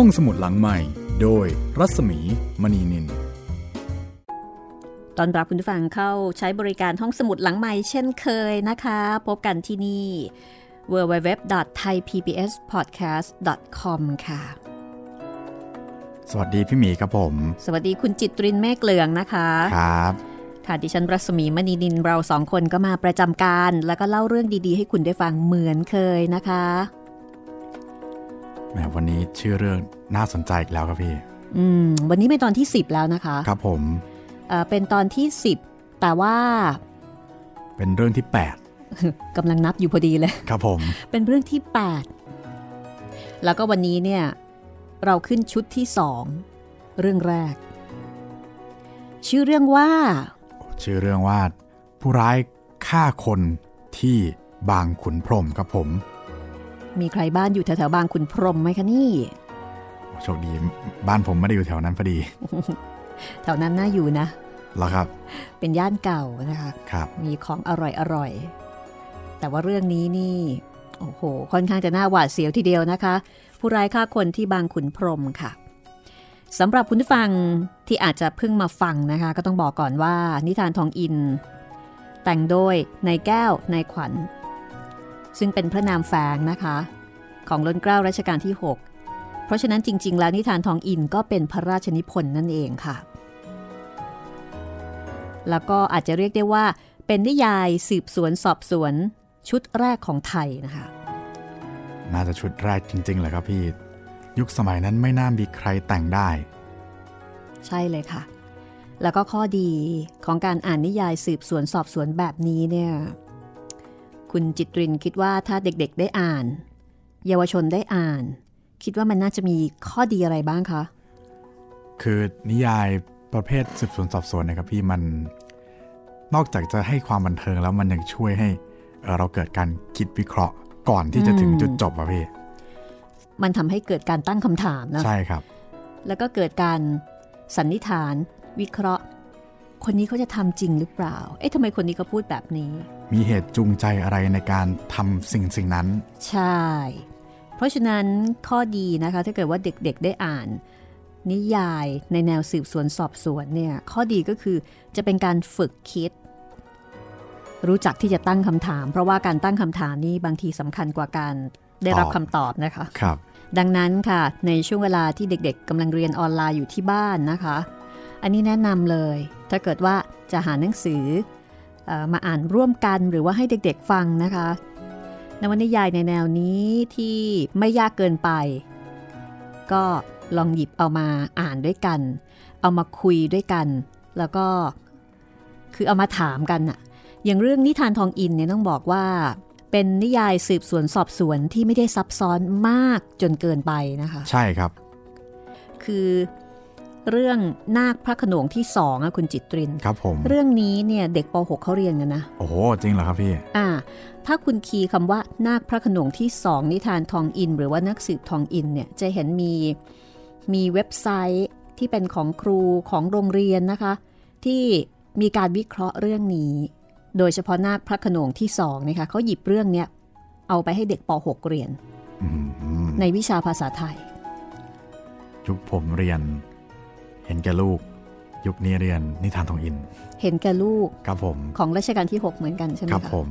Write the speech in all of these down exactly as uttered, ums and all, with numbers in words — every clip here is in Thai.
ห้องสมุดหลังใหม่โดยรัศมีมณีนินตอนรับคุณผู้ฟังเข้าใช้บริการห้องสมุดหลังใหม่เช่นเคยนะคะพบกันที่นี่ ดับเบิลยู ดับเบิลยู ดับเบิลยู ดอท ไทย พี บี เอส พอดแคสต์ ดอท คอม ค่ะสวัสดีพี่หมีครับผมสวัสดีคุณจิตรินเมฆเหลืองนะคะครับค่ะดิฉันรัศมีมณีนินเราสองคนก็มาประจำการแล้วก็เล่าเรื่องดีๆให้คุณได้ฟังเหมือนเคยนะคะแหมวันนี้ชื่อเรื่องน่าสนใจอีกแล้วครับพี่อืมวันนี้เป็นตอนที่สิบแล้วนะคะครับผมเอ่อเป็นตอนที่สิบแต่ว่าเป็นเรื่องที่แปดกำลังนับอยู่พอดีเลยครับผมเป็นเรื่องที่แปดแล้วก็วันนี้เนี่ยเราขึ้นชุดที่สองเรื่องแรกชื่อเรื่องว่าชื่อเรื่องว่าผู้ร้ายฆ่าคนที่บางขุนพรหมครับผมมีใครบ้านอยู่แถวๆบางขุนพรหมไหมคะนี่โชคดีบ้านผมไม่ได้อยู่แถวนั้นพอดีแถวนั้นน่าอยู่นะเหรอครับเป็นย่านเก่านะคะครับมีของอร่อยๆแต่ว่าเรื่องนี้นี่โอ้โหค่อนข้างจะน่าหวาดเสียวทีเดียวนะคะผู้ร้ายฆ่าคนที่บางขุนพรหมค่ะสำหรับคุณผู้ฟังที่อาจจะเพิ่งมาฟังนะคะก็ต้องบอกก่อนว่านิทานทองอินแต่งโดยนายแก้วนายขวัญซึ่งเป็นพระนามแฝงนะคะของล้นเกล้ารัชกาลที่หกเพราะฉะนั้นจริงๆแล้วนิทานทองอินก็เป็นพระราชนิพนธ์นั่นเองค่ะแล้วก็อาจจะเรียกได้ว่าเป็นนิยายสืบสวนสอบสวนชุดแรกของไทยนะคะน่าจะชุดแรกจริงๆแหละครับพี่ยุคสมัยนั้นไม่น่ามีใครแต่งได้ใช่เลยค่ะแล้วก็ข้อดีของการอ่านนิยายสืบสวนสอบสวนแบบนี้เนี่ยคุณจิตรินคิดว่าถ้าเด็กๆได้อ่านเยาวชนได้อ่านคิดว่ามันน่าจะมีข้อดีอะไรบ้างคะคือนิยายประเภทสืบสวนสอบสวนนะครับพี่มันนอกจากจะให้ความบันเทิงแล้วมันยังช่วยให้เราเกิดการคิดวิเคราะห์ก่อนที่จะถึงจุดจบอะพี่มันทำให้เกิดการตั้งคำถามนะใช่ครับแล้วก็เกิดการสันนิษฐานวิเคราะห์คนนี้เขาจะทำจริงหรือเปล่าเอ๊ะทำไมคนนี้เขาพูดแบบนี้มีเหตุจูงใจอะไรในการทำสิ่งสิ่งนั้นใช่เพราะฉะนั้นข้อดีนะคะถ้าเกิดว่าเด็กๆได้อ่านนิยายในแนวสืบสวนสอบสวนเนี่ยข้อดีก็คือจะเป็นการฝึกคิดรู้จักที่จะตั้งคำถามเพราะว่าการตั้งคำถามนี่บางทีสำคัญกว่าการได้รับคำตอบนะคะครับดังนั้นค่ะในช่วงเวลาที่เด็กๆกำลังเรียนออนไลน์อยู่ที่บ้านนะคะอันนี้แนะนำเลยถ้าเกิดว่าจะหาหนังสือมาอ่านร่วมกันหรือว่าให้เด็กๆฟังนะคะนวนิยายในแนวนี้ที่ไม่ยากเกินไปก็ลองหยิบเอามาอ่านด้วยกันเอามาคุยด้วยกันแล้วก็คือเอามาถามกันอะอย่างเรื่องนิทานทองอินเนี่ยต้องบอกว่าเป็นนิยายสืบสวนสอบสวนที่ไม่ได้ซับซ้อนมากจนเกินไปนะคะใช่ครับคือเรื่องนาคพระโขนงที่สองอะคุณจิตรินครับผมเรื่องนี้เนี่ยเด็กป หก เขาเรียนกันนะโอ้โหจริงเหรอครับพี่อ่าถ้าคุณคีย์คำว่านาคพระโขนงที่สองนิทานทองอินหรือว่านักสืบทองอินเนี่ยจะเห็นมีมีเว็บไซต์ที่เป็นของครูของโรงเรียนนะคะที่มีการวิเคราะห์เรื่องนี้โดยเฉพาะนาคพระโขนงที่สองนะคะเขาหยิบเรื่องเนี้ยเอาไปให้เด็กป หก เรียนในวิชาภาษาไทยยุคผมเรียนเห็นแก่ลูกยุคนี้เรียนนิทานทองอินเห็นแก่ลูกครับผมของรัชกาลที่หกเหมือนกันใช่ไหมครับผม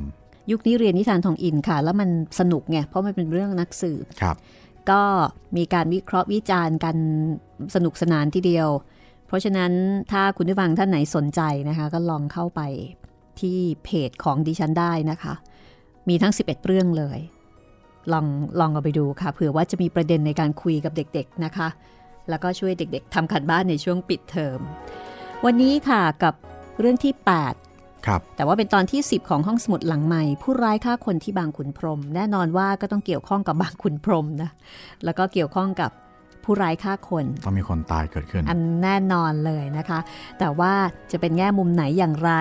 ยุคนี้เรียนนิทานทองอินค่ะแล้วมันสนุกไงเพราะมันเป็นเรื่องนักสืบครับก็มีการวิเคราะห์วิจารณ์กันสนุกสนานทีเดียวเพราะฉะนั้นถ้าคุณผู้ฟังท่านไหนสนใจนะคะก็ลองเข้าไปที่เพจของดิฉันได้นะคะมีทั้งสิบเอ็ดเรื่องเลยลองลองเอาไปดูค่ะเผื่อว่าจะมีประเด็นในการคุยกับเด็กๆนะคะแล้วก็ช่วยเด็กๆทำการบ้านในช่วงปิดเทอมวันนี้ค่ะกับเรื่องที่แปดครับแต่ว่าเป็นตอนที่สิบของห้องสมุดหลังใหม่ผู้ร้ายฆ่าคนที่บางขุนพรหมแน่นอนว่าก็ต้องเกี่ยวข้องกับบางขุนพรหมนะแล้วก็เกี่ยวข้องกับผู้ร้ายฆ่าคนต้องมีคนตายเกิดขึ้นอันแน่นอนเลยนะคะแต่ว่าจะเป็นแง่มุมไหนอย่างไร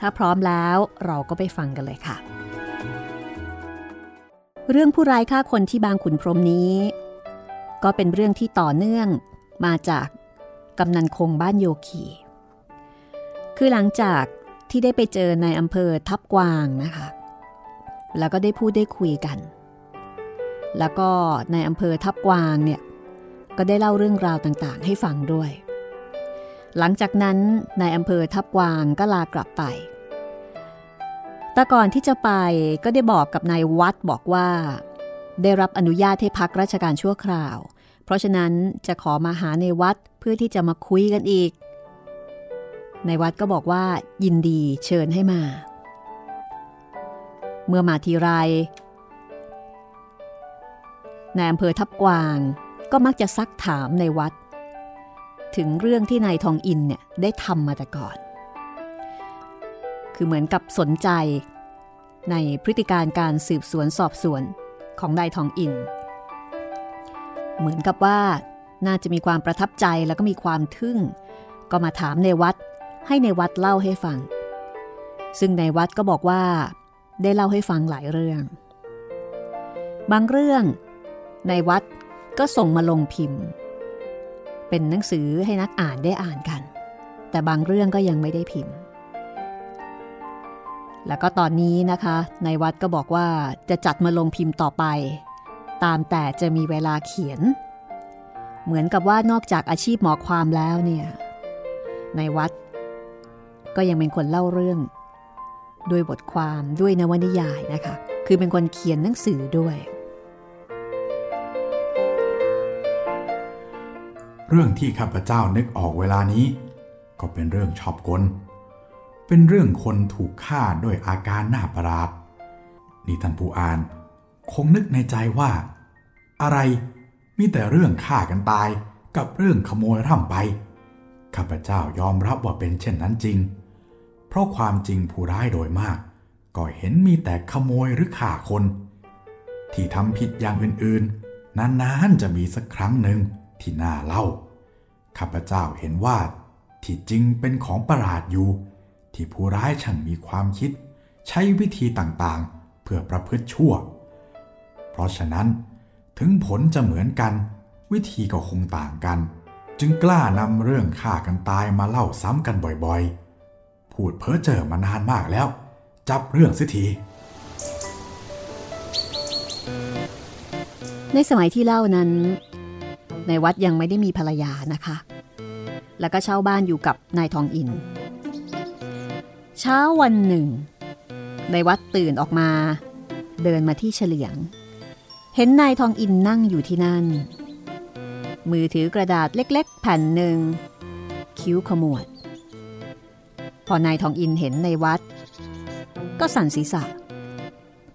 ถ้าพร้อมแล้วเราก็ไปฟังกันเลยค่ะเรื่องผู้ร้ายฆ่าคนที่บางขุนพรหมนี้ก็เป็นเรื่องที่ต่อเนื่องมาจากกำนันคงบ้านโยคีคือหลังจากที่ได้ไปเจอในอำเภอทับกวางนะคะแล้วก็ได้พูดได้คุยกันแล้วก็ในอำเภอทับกวางเนี่ย ก็ได้เล่าเรื่องราวต่างๆให้ฟังด้วยหลังจากนั้นนายอำเภอทับกวางก็ลากลับไปแต่ก่อนที่จะไปก็ได้บอกกับนายวัดบอกว่าได้รับอนุญาตให้พักราชการชั่วคราวเพราะฉะนั้นจะขอมาหาในวัดเพื่อที่จะมาคุยกันอีกนายวัดก็บอกว่ายินดีเชิญให้มาเมื่อมาทีไรนายอำเภอทับกวางก็มักจะซักถามในวัดถึงเรื่องที่นายทองอินเนี่ยได้ทำมาแต่ก่อนคือเหมือนกับสนใจในพฤติการการสืบสวนสอบสวนของนายทองอินเหมือนกับว่าน่าจะมีความประทับใจแล้วก็มีความทึ่งก็มาถามในวัดให้ในวัดเล่าให้ฟังซึ่งในวัดก็บอกว่าได้เล่าให้ฟังหลายเรื่องบางเรื่องในวัดก็ส่งมาลงพิมพ์เป็นหนังสือให้นักอ่านได้อ่านกันแต่บางเรื่องก็ยังไม่ได้พิมพ์แล้วก็ตอนนี้นะคะในวัดก็บอกว่าจะจัดมาลงพิมพ์ต่อไปตามแต่จะมีเวลาเขียนเหมือนกับว่านอกจากอาชีพหมอความแล้วเนี่ยในวัดก็ยังเป็นคนเล่าเรื่องด้วยบทความด้วยนวนิยายนะคะคือเป็นคนเขียนหนังสือด้วยเรื่องที่ข้าพเจ้านึกออกเวลานี้ก็เป็นเรื่องฉกรจ์เป็นเรื่องคนถูกฆ่าด้วยอาการน่าประหลาดนี่ท่านผู้อ่านคงนึกในใจว่าอะไรมีแต่เรื่องฆ่ากันตายกับเรื่องขโมยร่ำไปข้าพเจ้ายอมรับว่าเป็นเช่นนั้นจริงเพราะความจริงผู้ร้ายโดยมากก็เห็นมีแต่ขโมยหรือฆ่าคนที่ทำผิดอย่างอื่นๆนานๆจะมีสักครั้งหนึ่งที่น่าเล่าข้าพเจ้าเห็นว่าที่จริงเป็นของประหลาดอยู่ที่ผู้ร้ายช่างมีความคิดใช้วิธีต่างๆเพื่อประพฤติชั่วเพราะฉะนั้นถึงผลจะเหมือนกันวิธีก็คงต่างกันจึงกล้านำเรื่องฆ่ากันตายมาเล่าซ้ำกันบ่อยๆพูดเพ้อเจ้อมานานมากแล้วจับเรื่องสิทีในสมัยที่เล่านั้นในวัดยังไม่ได้มีภรรยานะคะแล้วก็เช่าบ้านอยู่กับนายทองอินเช้าวันหนึ่งในวัดตื่นออกมาเดินมาที่เฉลียงเห็นนายทองอินนั่งอยู่ที่นั่นมือถือกระดาษเล็กๆแผ่นหนึ่งคิ้วขมวดพอนายทองอินเห็นในวัดก็สั่นศีรษะ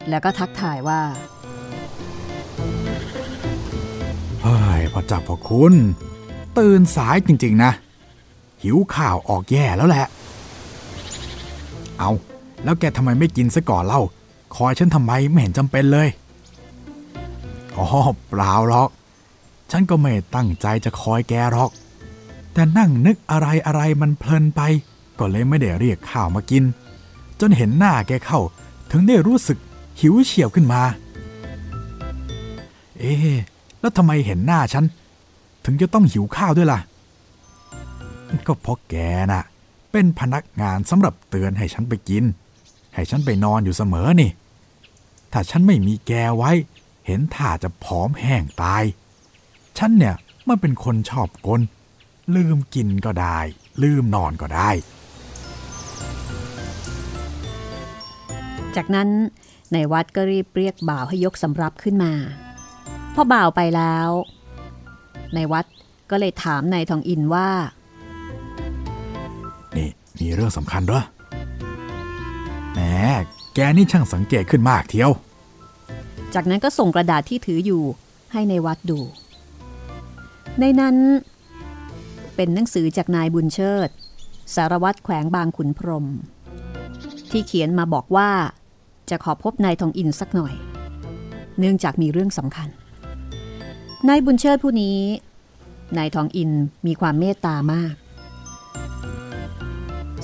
แล้วก็ทักทายว่าเฮ้ยพระเจ้าพระคุณตื่นสายจริงๆนะหิวข้าวออกแย่แล้วแหละเอาแล้วแกทำไมไม่กินซะก่อนเล่าคอยฉันทำไมไม่เห็นจำเป็นเลยอ๋อเปล่าหรอกฉันก็ไม่ตั้งใจจะคอยแกหรอกแต่นั่งนึกอะไรอะไรมันเพลินไปก็เลยไม่ได้เรียกข้าวมากินจนเห็นหน้าแกเข้าถึงได้รู้สึกหิวเฉี่ยวขึ้นมาเอ๊ะแล้วทำไมเห็นหน้าฉันถึงจะต้องหิวข้าวด้วยล่ะก็เพราะแกน่ะเป็นพนักงานสำหรับเตือนให้ฉันไปกินให้ฉันไปนอนอยู่เสมอนี่ถ้าฉันไม่มีแกไว้เห็นท่าจะผอมแห้งตายฉันเนี่ยมันเป็นคนชอบกลลืมกินก็ได้ลืมนอนก็ได้จากนั้นในวัดก็รีบเรียกบ่าวให้ยกสำรับขึ้นมาพอบ่าวไปแล้วในวัดก็เลยถามนายทองอินว่านี่มีเรื่องสำคัญเหรอแหมแกนี่ช่างสังเกตขึ้นมากเทียวจากนั้นก็ส่งกระดาษที่ถืออยู่ให้ในวัดดูในนั้นเป็นหนังสือจากนายบุญเชิดสารวัตรแขวงบางขุนพรหมที่เขียนมาบอกว่าจะขอพบนายทองอินสักหน่อยเนื่องจากมีเรื่องสำคัญนายบุญเชิดผู้นี้นายทองอินมีความเมตตามาก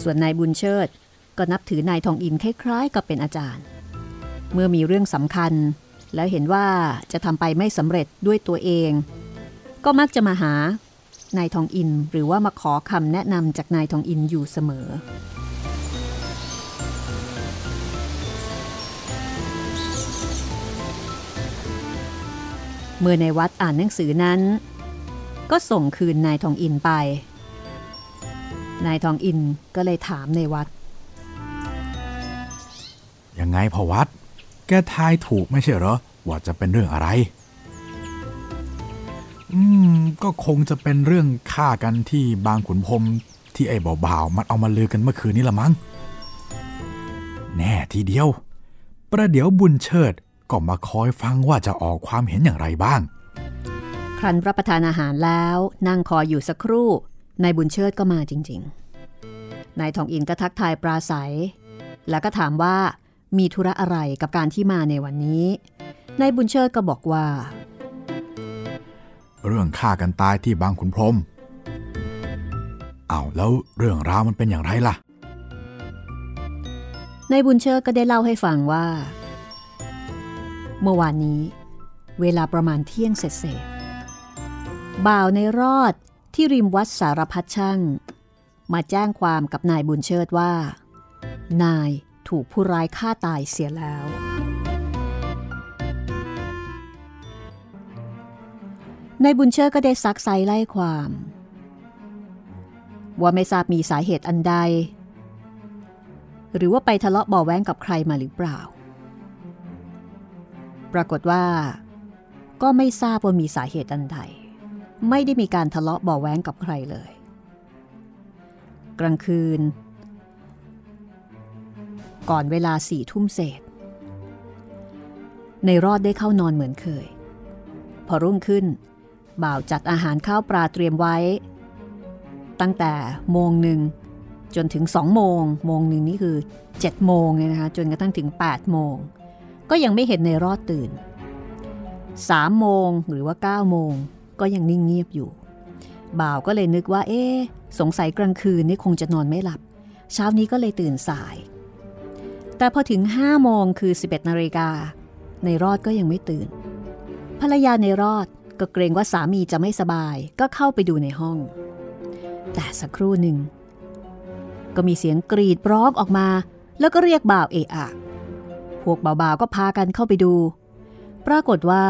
ส่วนนายบุญเชิดก็นับถือนายทองอินคล้ายๆกับเป็นอาจารย์เมื่อมีเรื่องสำคัญแล้วเห็นว่าจะทำไปไม่สำเร็จด้วยตัวเองก็มักจะมาหานายทองอินหรือว่ามาขอคำแนะนำจากนายทองอินอยู่เสมอเมื่อในวัดอ่านหนังสือนั้น ก็ส่งคืนนายทองอินไปนายทองอินก็เลยถามในวัดยังไงพ่อวัดแกทายถูกไม่ใช่เหรอว่าจะเป็นเรื่องอะไรอืมก็คงจะเป็นเรื่องฆ่ากันที่บางขุนพรมที่ไอ้บ่าวๆมันเอามาลือกันเมื่อคืนนี้ละมั้งแน่ทีเดียวประเดี๋ยวบุญเชิดก็มาคอยฟังว่าจะออกความเห็นอย่างไรบ้างครั้นรับประทานอาหารแล้วนั่งคอยอยู่สักครู่นายบุญเชิดก็มาจริงๆนายทองอินก็ทักทายปราศัยแล้วก็ถามว่ามีธุระอะไรกับการที่มาในวันนี้นายบุญเชิดก็บอกว่าเรื่องฆ่ากันตายที่บางขุนพรหมอ้าวแล้วเรื่องราวมันเป็นอย่างไรล่ะนายบุญเชิดก็ได้เล่าให้ฟังว่าเมื่อวานนี้เวลาประมาณเที่ยงเสร็จๆบ่าวในรอดที่ริมวัดสารพัดช่างมาแจ้งความกับนายบุญเชิดว่านายถูกผู้ร้ายฆ่าตายเสียแล้วนายบุญเชิดก็ได้ซักไซไล่ความว่าไม่ทราบมีสาเหตุอันใดหรือว่าไปทะเลาะเบาะแว้งกับใครมาหรือเปล่าปรากฏว่าก็ไม่ทราบว่ามีสาเหตุอันใดไม่ได้มีการทะเลาะเบาะแว้งกับใครเลยกลางคืนก่อนเวลาสี่ทุ่มเศษในรอดได้เข้านอนเหมือนเคยพอรุ่งขึ้นบ่าวจัดอาหารข้าวปลาเตรียมไว้ตั้งแต่โมงหนึ่งจนถึงสองโมงโมงหนึ่งนี่คือเจ็ดโมงเลยนะคะจนกระทั่งถึงแปดโมงก็ยังไม่เห็นในรอดตื่นสามโมงหรือว่าเก้าโมงก็ยังนิ่งเงียบอยู่บ่าวก็เลยนึกว่าเอ๊ะสงสัยกลางคืนนี่คงจะนอนไม่หลับเช้านี้ก็เลยตื่นสายแต่พอถึงห้าโมงคือสิบเอ็ดนาฬิกาในรอดก็ยังไม่ตื่นภรรยาในรอดก็เกรงว่าสามีจะไม่สบายก็เข้าไปดูในห้องแต่สักครู่หนึ่งก็มีเสียงกรีดร้องออกมาแล้วก็เรียกบ่าวเอะอะพวกบ่าวๆก็พากันเข้าไปดูปรากฏว่า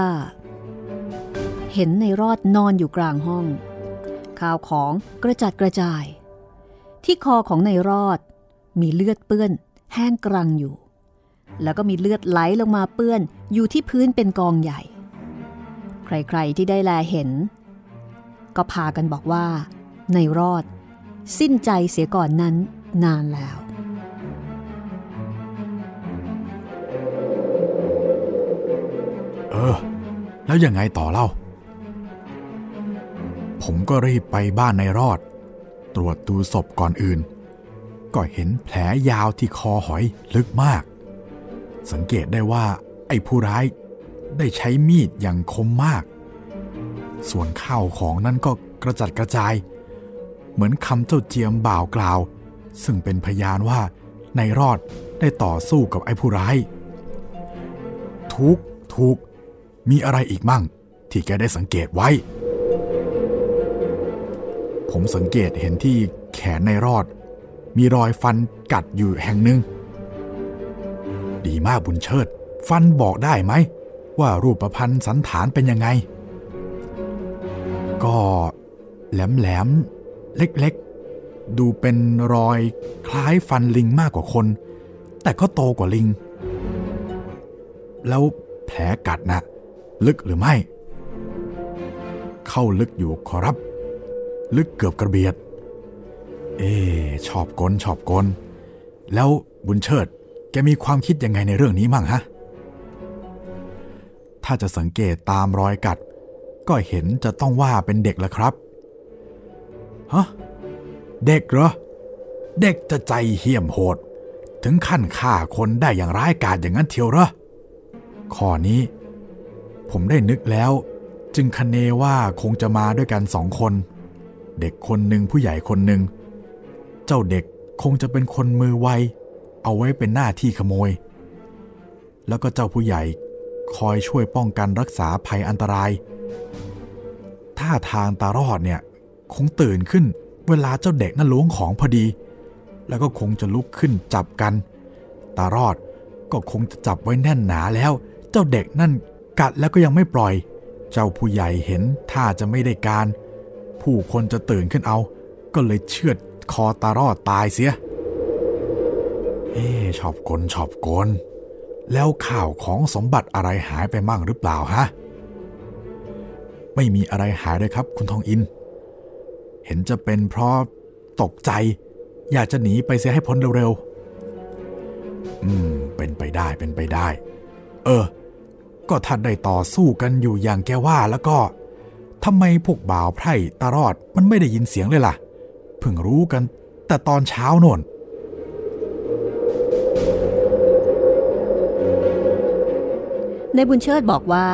เห็นในรอดนอนอยู่กลางห้องข้าวของกระจัดกระจายที่คอของในรอดมีเลือดเปื้อนแห้งกรังอยู่แล้วก็มีเลือดไหลลงมาเปื้อนอยู่ที่พื้นเป็นกองใหญ่ใครๆที่ได้แลเห็นก็พากันบอกว่าในรอดสิ้นใจเสียก่อนนั้นนานแล้วเออแล้วยังไงต่อเล่าผมก็รีบไปบ้านในรอดตรวจดูศพก่อนอื่นก็เห็นแผลยาวที่คอหอยลึกมากสังเกตได้ว่าไอ้ผู้ร้ายได้ใช้มีดอย่างคมมากส่วนข้าวของนั้นก็กระจัดกระจายเหมือนคำเจ้าเจียมบ่าวกล่าวซึ่งเป็นพยานว่าในรอดได้ต่อสู้กับไอ้ผู้ร้ายทุกทุกมีอะไรอีกมั่งที่แกได้สังเกตไว้ผมสังเกตเห็นที่แขนในรอดมีรอยฟันกัดอยู่แห่งหนึ่งดีมากบุญเชิดฟันบอกได้ไหมว่ารูปพรรณสันฐานเป็นยังไงก็แหลมๆเล็กๆดูเป็นรอยคล้ายฟันลิงมากกว่าคนแต่ก็โตกว่าลิงแล้วแผลกัดนะลึกหรือไม่เข้าลึกอยู่ขอรับลึกเกือบกระเบียดเอ๊ชอบกลชอบกลแล้วบุญเชิดแกมีความคิดยังไงในเรื่องนี้มั่งฮะถ้าจะสังเกตตามรอยกัดก็เห็นจะต้องว่าเป็นเด็กละครับฮะเด็กเหรอเด็กจะใจเหี้ยมโหดถึงขั้นฆ่าคนได้อย่างร้ายกาจอย่างนั้นเทียวเหรอข้อนี้ผมได้นึกแล้วจึงคเนว่าคงจะมาด้วยกันสองคนเด็กคนหนึ่งผู้ใหญ่คนหนึ่งเจ้าเด็กคงจะเป็นคนมือไวเอาไว้เป็นหน้าที่ขโมยแล้วก็เจ้าผู้ใหญ่คอยช่วยป้องกันรักษาภัยอันตรายท่าทางตารอดเนี่ยคงตื่นขึ้นเวลาเจ้าเด็กนั่นล้วงของพอดีแล้วก็คงจะลุกขึ้นจับกันตารอดก็คงจะจับไว้แน่นหนาแล้วเจ้าเด็กนั่นกัดแล้วก็ยังไม่ปล่อยเจ้าผู้ใหญ่เห็นท่าจะไม่ได้การ ผู้คนจะตื่นขึ้นเอาก็เลยเชือดคอตารอดตายเสียเอ๊ชอบกลชอบกลแล้วข่าวของสมบัติอะไรหายไปมั่งหรือเปล่าฮะไม่มีอะไรหายเลยครับคุณทองอินเห็นจะเป็นเพราะตกใจอยากจะหนีไปเสียให้พ้นเร็วๆอืมเป็นไปได้เป็นไปได้เออก็ถ้าได้ต่อสู้กันอยู่อย่างแกว่าแล้วก็ทำไมพวกบ่าวไพร่ตารอดมันไม่ได้ยินเสียงเลยล่ะเพิ่งรู้กันแต่ตอนเช้าโน่นนายบุญเชิดบอกว่า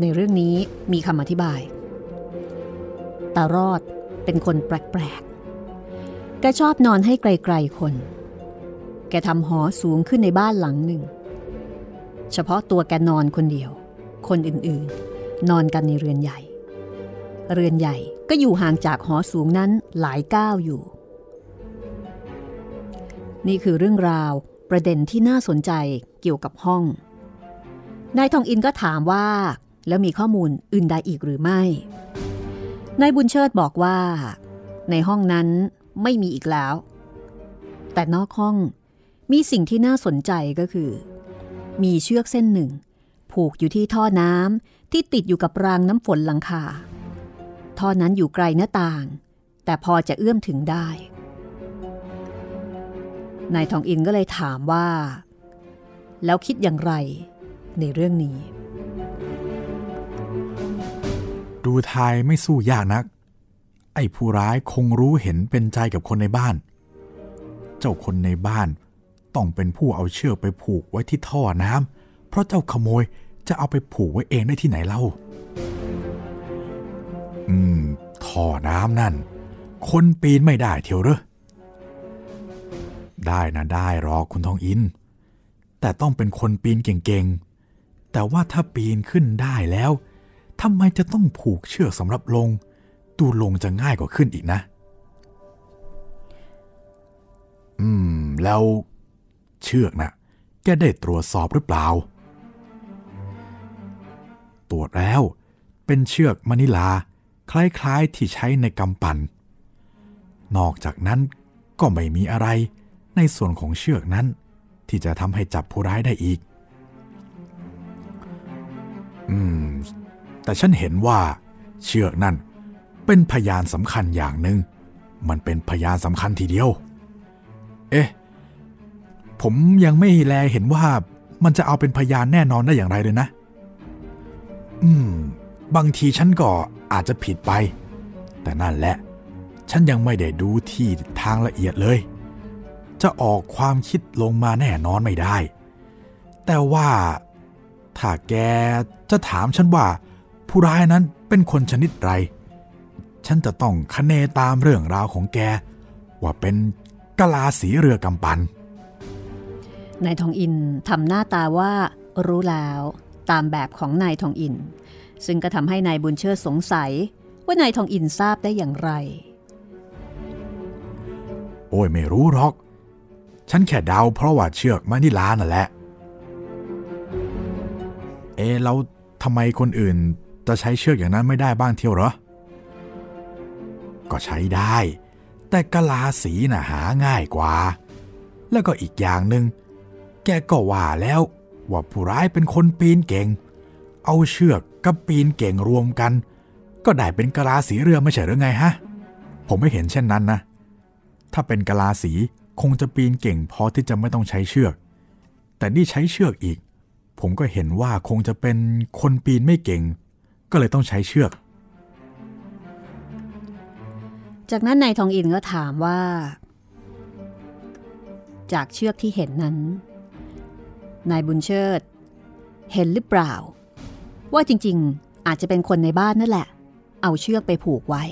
ในเรื่องนี้มีคำอธิบายตารอดเป็นคนแปลกๆแกชอบนอนให้ไกลๆคนแกทำหอสูงขึ้นในบ้านหลังหนึ่งเฉพาะตัวแกนอนคนเดียวคนอื่นๆนอนกันในเรือนใหญ่เรือนใหญ่ก็อยู่ห่างจากหอสูงนั้นหลายก้าวอยู่นี่คือเรื่องราวประเด็นที่น่าสนใจเกี่ยวกับห้องนายทองอินก็ถามว่าแล้วมีข้อมูลอื่นใดอีกหรือไม่นายบุญเชิดบอกว่าในห้องนั้นไม่มีอีกแล้วแต่นอกห้องมีสิ่งที่น่าสนใจก็คือมีเชือกเส้นหนึ่งผูกอยู่ที่ท่อน้ำที่ติดอยู่กับรางน้ำฝนหลังคาท่อนั้นอยู่ไกลหน้าต่างแต่พอจะเอื้อมถึงได้นายทองอินก็เลยถามว่าแล้วคิดอย่างไรในเรื่องนี้ดูทายไม่สู้ยากนักไอ้ผู้ร้ายคงรู้เห็นเป็นใจกับคนในบ้านเจ้าคนในบ้านต้องเป็นผู้เอาเชือกไปผูกไว้ที่ท่อน้ำเพราะเจ้าขโมยจะเอาไปผูกไว้เองได้ที่ไหนเล่าอืมท่อน้ำนั่นคนปีนไม่ได้เถียวหรือได้นะได้หรอกคุณทองอินแต่ต้องเป็นคนปีนเก่งๆแต่ว่าถ้าปีนขึ้นได้แล้วทำไมจะต้องผูกเชือกสำหรับลงดูลงจะง่ายกว่าขึ้นอีกนะอืมแล้วเชือกนะแกได้ตรวจสอบหรือเปล่าตรวจแล้วเป็นเชือกมะนิลาคล้ายๆที่ใช้ในกำปั่นนอกจากนั้นก็ไม่มีอะไรในส่วนของเชือกนั้นที่จะทำให้จับผู้ร้ายได้อีกอืมแต่ฉันเห็นว่าเชือกนั่นเป็นพยานสำคัญอย่างหนึ่งมันเป็นพยานสำคัญทีเดียวเอ๊ะผมยังไม่แลเห็นว่ามันจะเอาเป็นพยานแน่นอนได้อย่างไรเลยนะอืมบางทีฉันก็อาจจะผิดไปแต่นั่นแหละฉันยังไม่ได้ดูที่ทางละเอียดเลยจะออกความคิดลงมาแน่นอนไม่ได้แต่ว่าถ้าแกจะถามฉันว่าผู้ร้ายนั้นเป็นคนชนิดไรฉันจะต้องคะเนตามเรื่องราวของแกว่าเป็นกะลาสีเรือกำปั่นนายทองอินทำหน้าตาว่ารู้แล้วตามแบบของนายทองอินซึ่งก็ทำให้นายบุญเชิดสงสัยว่านายทองอินทราบได้อย่างไรโอ้ยไม่รู้หรอกฉันแค่เดาเพราะว่าเชือกมะนิลานั่นแหละเอ๊ะแล้วทำไมคนอื่นจะใช้เชือกอย่างนั้นไม่ได้บ้างเที่ยวเหรอก็ใช้ได้แต่กะลาสีน่ะหาง่ายกว่าแล้วก็อีกอย่างหนึ่งแกก็ว่าแล้วว่าผู้ร้ายเป็นคนปีนเก่งเอาเชือกกับปีนเก่งรวมกันก็ได้เป็นกะลาสีเรือไม่ใช่หรือไงฮะผมไม่เห็นเช่นนั้นนะถ้าเป็นกะลาสีคงจะปีนเก่งพอที่จะไม่ต้องใช้เชือกแต่นี่ใช้เชือกอีกผมก็เห็นว่าคงจะเป็นคนปีนไม่เก่งก็เลยต้องใช้เชือกจากนั้นนายทองอินก็ถามว่าจากเชือกที่เห็นนั้นนายบุญเชิดเห็นหรือเปล่าว่าจริงๆอาจจะเป็นคนในบ้านนั่นแหละเอาเชือกไปผูกไว้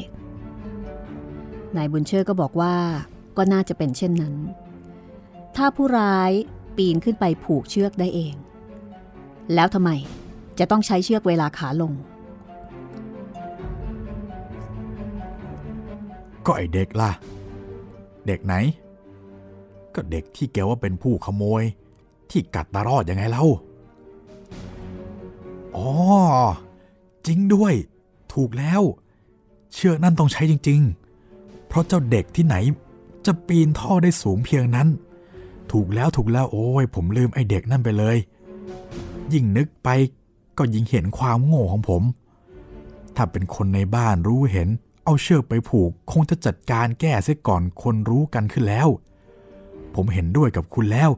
นายบุญเชิดก็บอกว่าก็น่าจะเป็นเช่นนั้นถ้าผู้ร้ายปีนขึ้นไปผูกเชือกได้เองแล้วทำไมจะต้องใช้เชือกเวลาขาลงก็ไอเด็กล่ะเด็กไหนก็เด็กที่แกว่าเป็นผู้ขโมยที่กัดตารอดยังไงเล่าอ๋อจริงด้วย ถูกแล้วเชือกนั่นต้องใช้จริงๆเพราะเจ้าเด็กที่ไหนจะปีนท่อได้สูงเพียงนั้นถูกแล้วถูกแล้วโอ้ยผมลืมไอ้เด็กนั่นไปเลยยิ่งนึกไปก็ยิ่งเห็นความโง่ของผมถ้าเป็นคนในบ้านรู้เห็นเอาเชือกไปผูกคงจะจัดการแก้เสียก่อนคนรู้กันขึ้นแล้วผมเห็นด้วยกับคุณแล้ว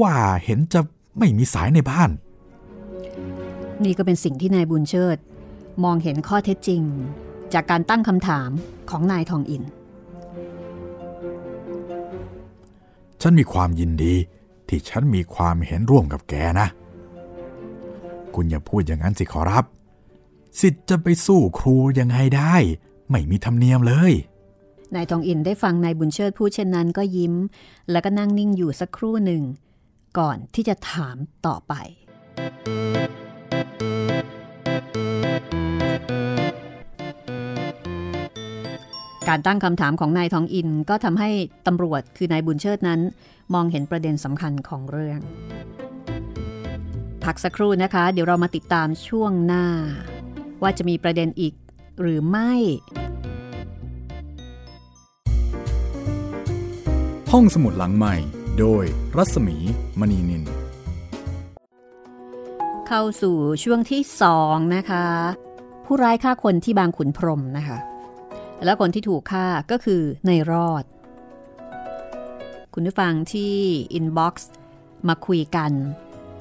ว่าเห็นจะไม่มีสายในบ้านนี่ก็เป็นสิ่งที่นายบุญเชิดมองเห็นข้อเท็จจริงจากการตั้งคำถามของนายทองอินฉันมีความยินดีที่ฉันมีความเห็นร่วมกับแกนะคุณอย่าพูดอย่างนั้นสิขอรับสิทธิ์จะไปสู้ครูยังไงได้ไม่มีธรรมเนียมเลยนายทองอินได้ฟังนายบุญเชิดพูดเช่นนั้นก็ยิ้มแล้วก็นั่งนิ่งอยู่สักครู่หนึ่งก่อนที่จะถามต่อไปการตั้งคำถามของนายทองอินก็ทำให้ตำรวจคือนายบุญเชิดนั้นมองเห็นประเด็นสำคัญของเรื่องพักสักครู่นะคะเดี๋ยวเรามาติดตามช่วงหน้าว่าจะมีประเด็นอีกหรือไม่ห้องสมุดหลังใหม่โดยรัศมีมณีนินเข้าสู่ช่วงที่สองนะคะผู้ร้ายฆ่าคนที่บางขุนพรหมนะคะและคนที่ถูกฆ่าก็คือในรอดคุณผู้ฟังที่อินบ็อกซ์มาคุยกัน